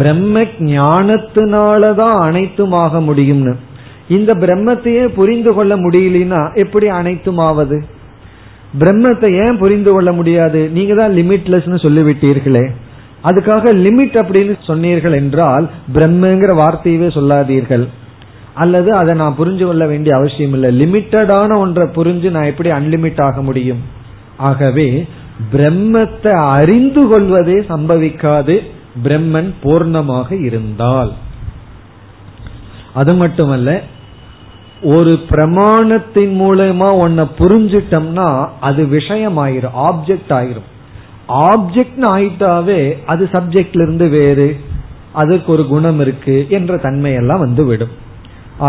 பிரம்ம ஞானத்தினாலதான் அனைத்துமாக முடியும்னு. இந்த பிரம்மத்தையே புரிந்து கொள்ள முடியலன்னா எப்படி அனைத்தும் ஆவது? பிரம்மத்தை ஏன் புரிந்து கொள்ள முடியாது? நீங்க தான் லிமிட்லெஸ்னு சொல்லிவிட்டீர்களே, அதுக்காக லிமிட் அப்படின்னு சொன்னீர்கள் என்றால் பிரம்மங்கிற வார்த்தையவே சொல்லாதீர்கள். அல்லது அதை நான் புரிஞ்சு கொள்ள வேண்டிய அவசியம் இல்லை, லிமிட்டடான ஒன்றை புரிஞ்சு நான் எப்படி அன்லிமிட் ஆக முடியும்? ஆகவே பிரம்மத்தை அறிந்து கொள்வதே சம்பவிக்காது பிரம்மன் பூர்ணமாக இருந்தால். அது மட்டுமல்ல, ஒரு பிரமாணத்தின் மூலமா ஒன்ன புரிஞ்சிட்டம்னா அது விஷயம் ஆயிரும், ஆப்ஜெக்ட் ஆயிரும். ஆப்ஜெக்ட்னு ஆயிட்டாவே அது சப்ஜெக்ட்ல இருந்து வேறு, அதுக்கு ஒரு குணம் இருக்கு என்ற தன்மையெல்லாம் வந்து விடும்.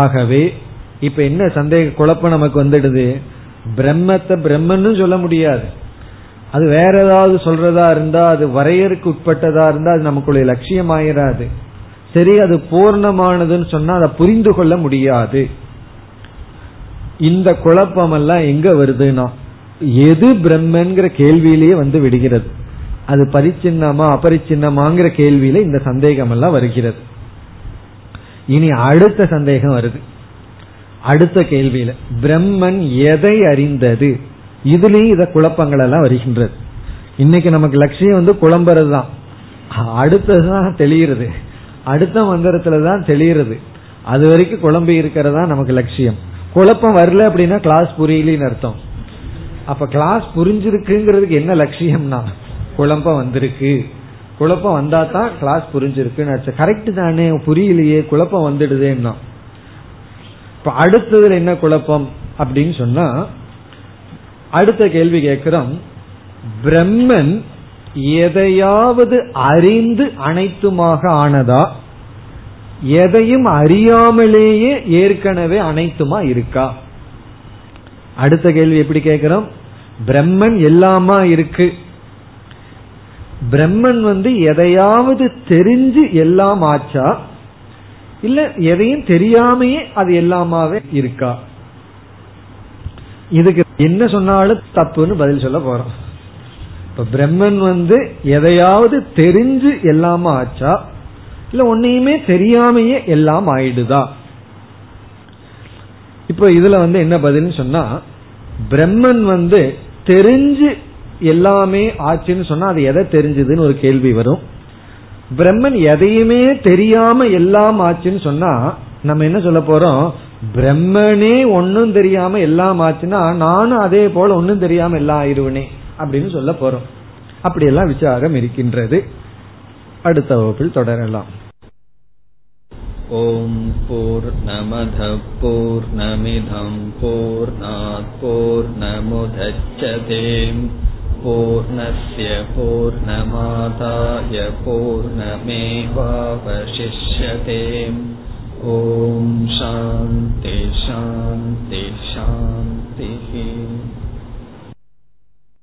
ஆகவே இப்ப என்ன சந்தேக குழப்பம் நமக்கு வந்துடுது? பிரம்மத்தை பிரம்மன்னு சொல்ல முடியாது, அது வேற ஏதாவது சொல்றதா இருந்தா, அது வரையறுக்கு உட்பட்டதா இருந்தா அது நமக்குள்ள லட்சியம் ஆயிராது. சரி, அது பூர்ணமானதுன்னு சொன்னா அதை புரிந்து கொள்ள முடியாது. இந்த குழப்பம் எல்லாம் எங்க வருதுன்னா எது பிரம்மன்கிற கேள்வியிலேயே வந்து விடுகிறது. அது பரிச்சின்னமா அபரிச்சின்னமாங்கிற கேள்வியில இந்த சந்தேகம் எல்லாம் வருகிறது. இனி அடுத்த சந்தேகம் வருது. அடுத்த கேள்வியில பிரம்மன் எதை அறிந்தது? இதுலயும் இத குழப்பங்கள் எல்லாம் வருகின்றது. இன்னைக்கு நமக்கு லட்சியம் வந்து குழம்புறது தான், அடுத்ததுதான் தெளிகிறது, அடுத்த மந்திரத்துலதான் தெளிகிறது. அது வரைக்கும் குழம்பு இருக்கிறதா நமக்கு லட்சியம். குழப்பம் வரல அப்படின்னா கிளாஸ் புரியலின்னு அர்த்தம். அப்ப கிளாஸ் புரிஞ்சிருக்குங்கிறதுக்கு என்ன லட்சியம்னா குழப்பம் வந்திருக்கு, குழப்பம் வந்தா தான் கிளாஸ் புரிஞ்சிருக்கு. கரெக்ட் தானே, புரியலையே, குழப்பம் வந்துடுதேன்னா. இப்ப அடுத்ததுல என்ன குழப்பம் அப்படின்னு சொன்னா, அடுத்த கேள்வி கேட்கிறோம், பிரம்மன் எதையாவது அறிந்து அனைத்துமாக ஆனதா, எதையும் அறியாமலேயே ஏற்கனவே அனைத்துமா இருக்கா? அடுத்த கேள்வி எப்படி கேட்கிறோம், பிரம்மன் எல்லாமா இருக்கு, பிரம்மன் வந்து எதையாவது தெரிஞ்சு எல்லாம் ஆச்சா, இல்ல எதையும் தெரியாமையே அது எல்லாமாவே இருக்கா? இதுக்கு என்ன சொன்னாலும் தப்புன்னு பதில் சொல்ல போறோம். இப்ப பிரம்மன் வந்து எதையாவது தெரிஞ்சு எல்லாமா ஆச்சா, இல்ல ஒன்னையுமே தெரியாமையே எல்லாம் ஆயிடுதா? இப்போ இதுல வந்து என்ன பதில் சொன்னா, பிரம்மன் வந்து தெரிஞ்சு எல்லாமே ஆச்சுன்னு சொன்னா அது எதை தெரிஞ்சதுன்னு ஒரு கேள்வி வரும். பிரம்மன் எதையுமே தெரியாம எல்லாம் ஆச்சுன்னு சொன்னா நம்ம என்ன சொல்ல போறோம், பிரம்மனே ஒன்னும் தெரியாம எல்லாம் ஆச்சுன்னா நானும் அதே போல ஒன்னும் தெரியாம எல்லாம் ஆயிருவனே அப்படின்னு சொல்ல போறோம். அப்படியெல்லாம் விசாரம் இருக்கின்றது. அடுத்த வகுப்பில் தொடரலாம். ஓம் பூர்ணமத பூர்ணமிதம் பூர்ணாத் பூர்ணமுதச்யதே பூர்ணஸ்ய பூர்ணமாதாய பூர்ணமேவாவசிஷ்யதே. ஓம் சாந்தி.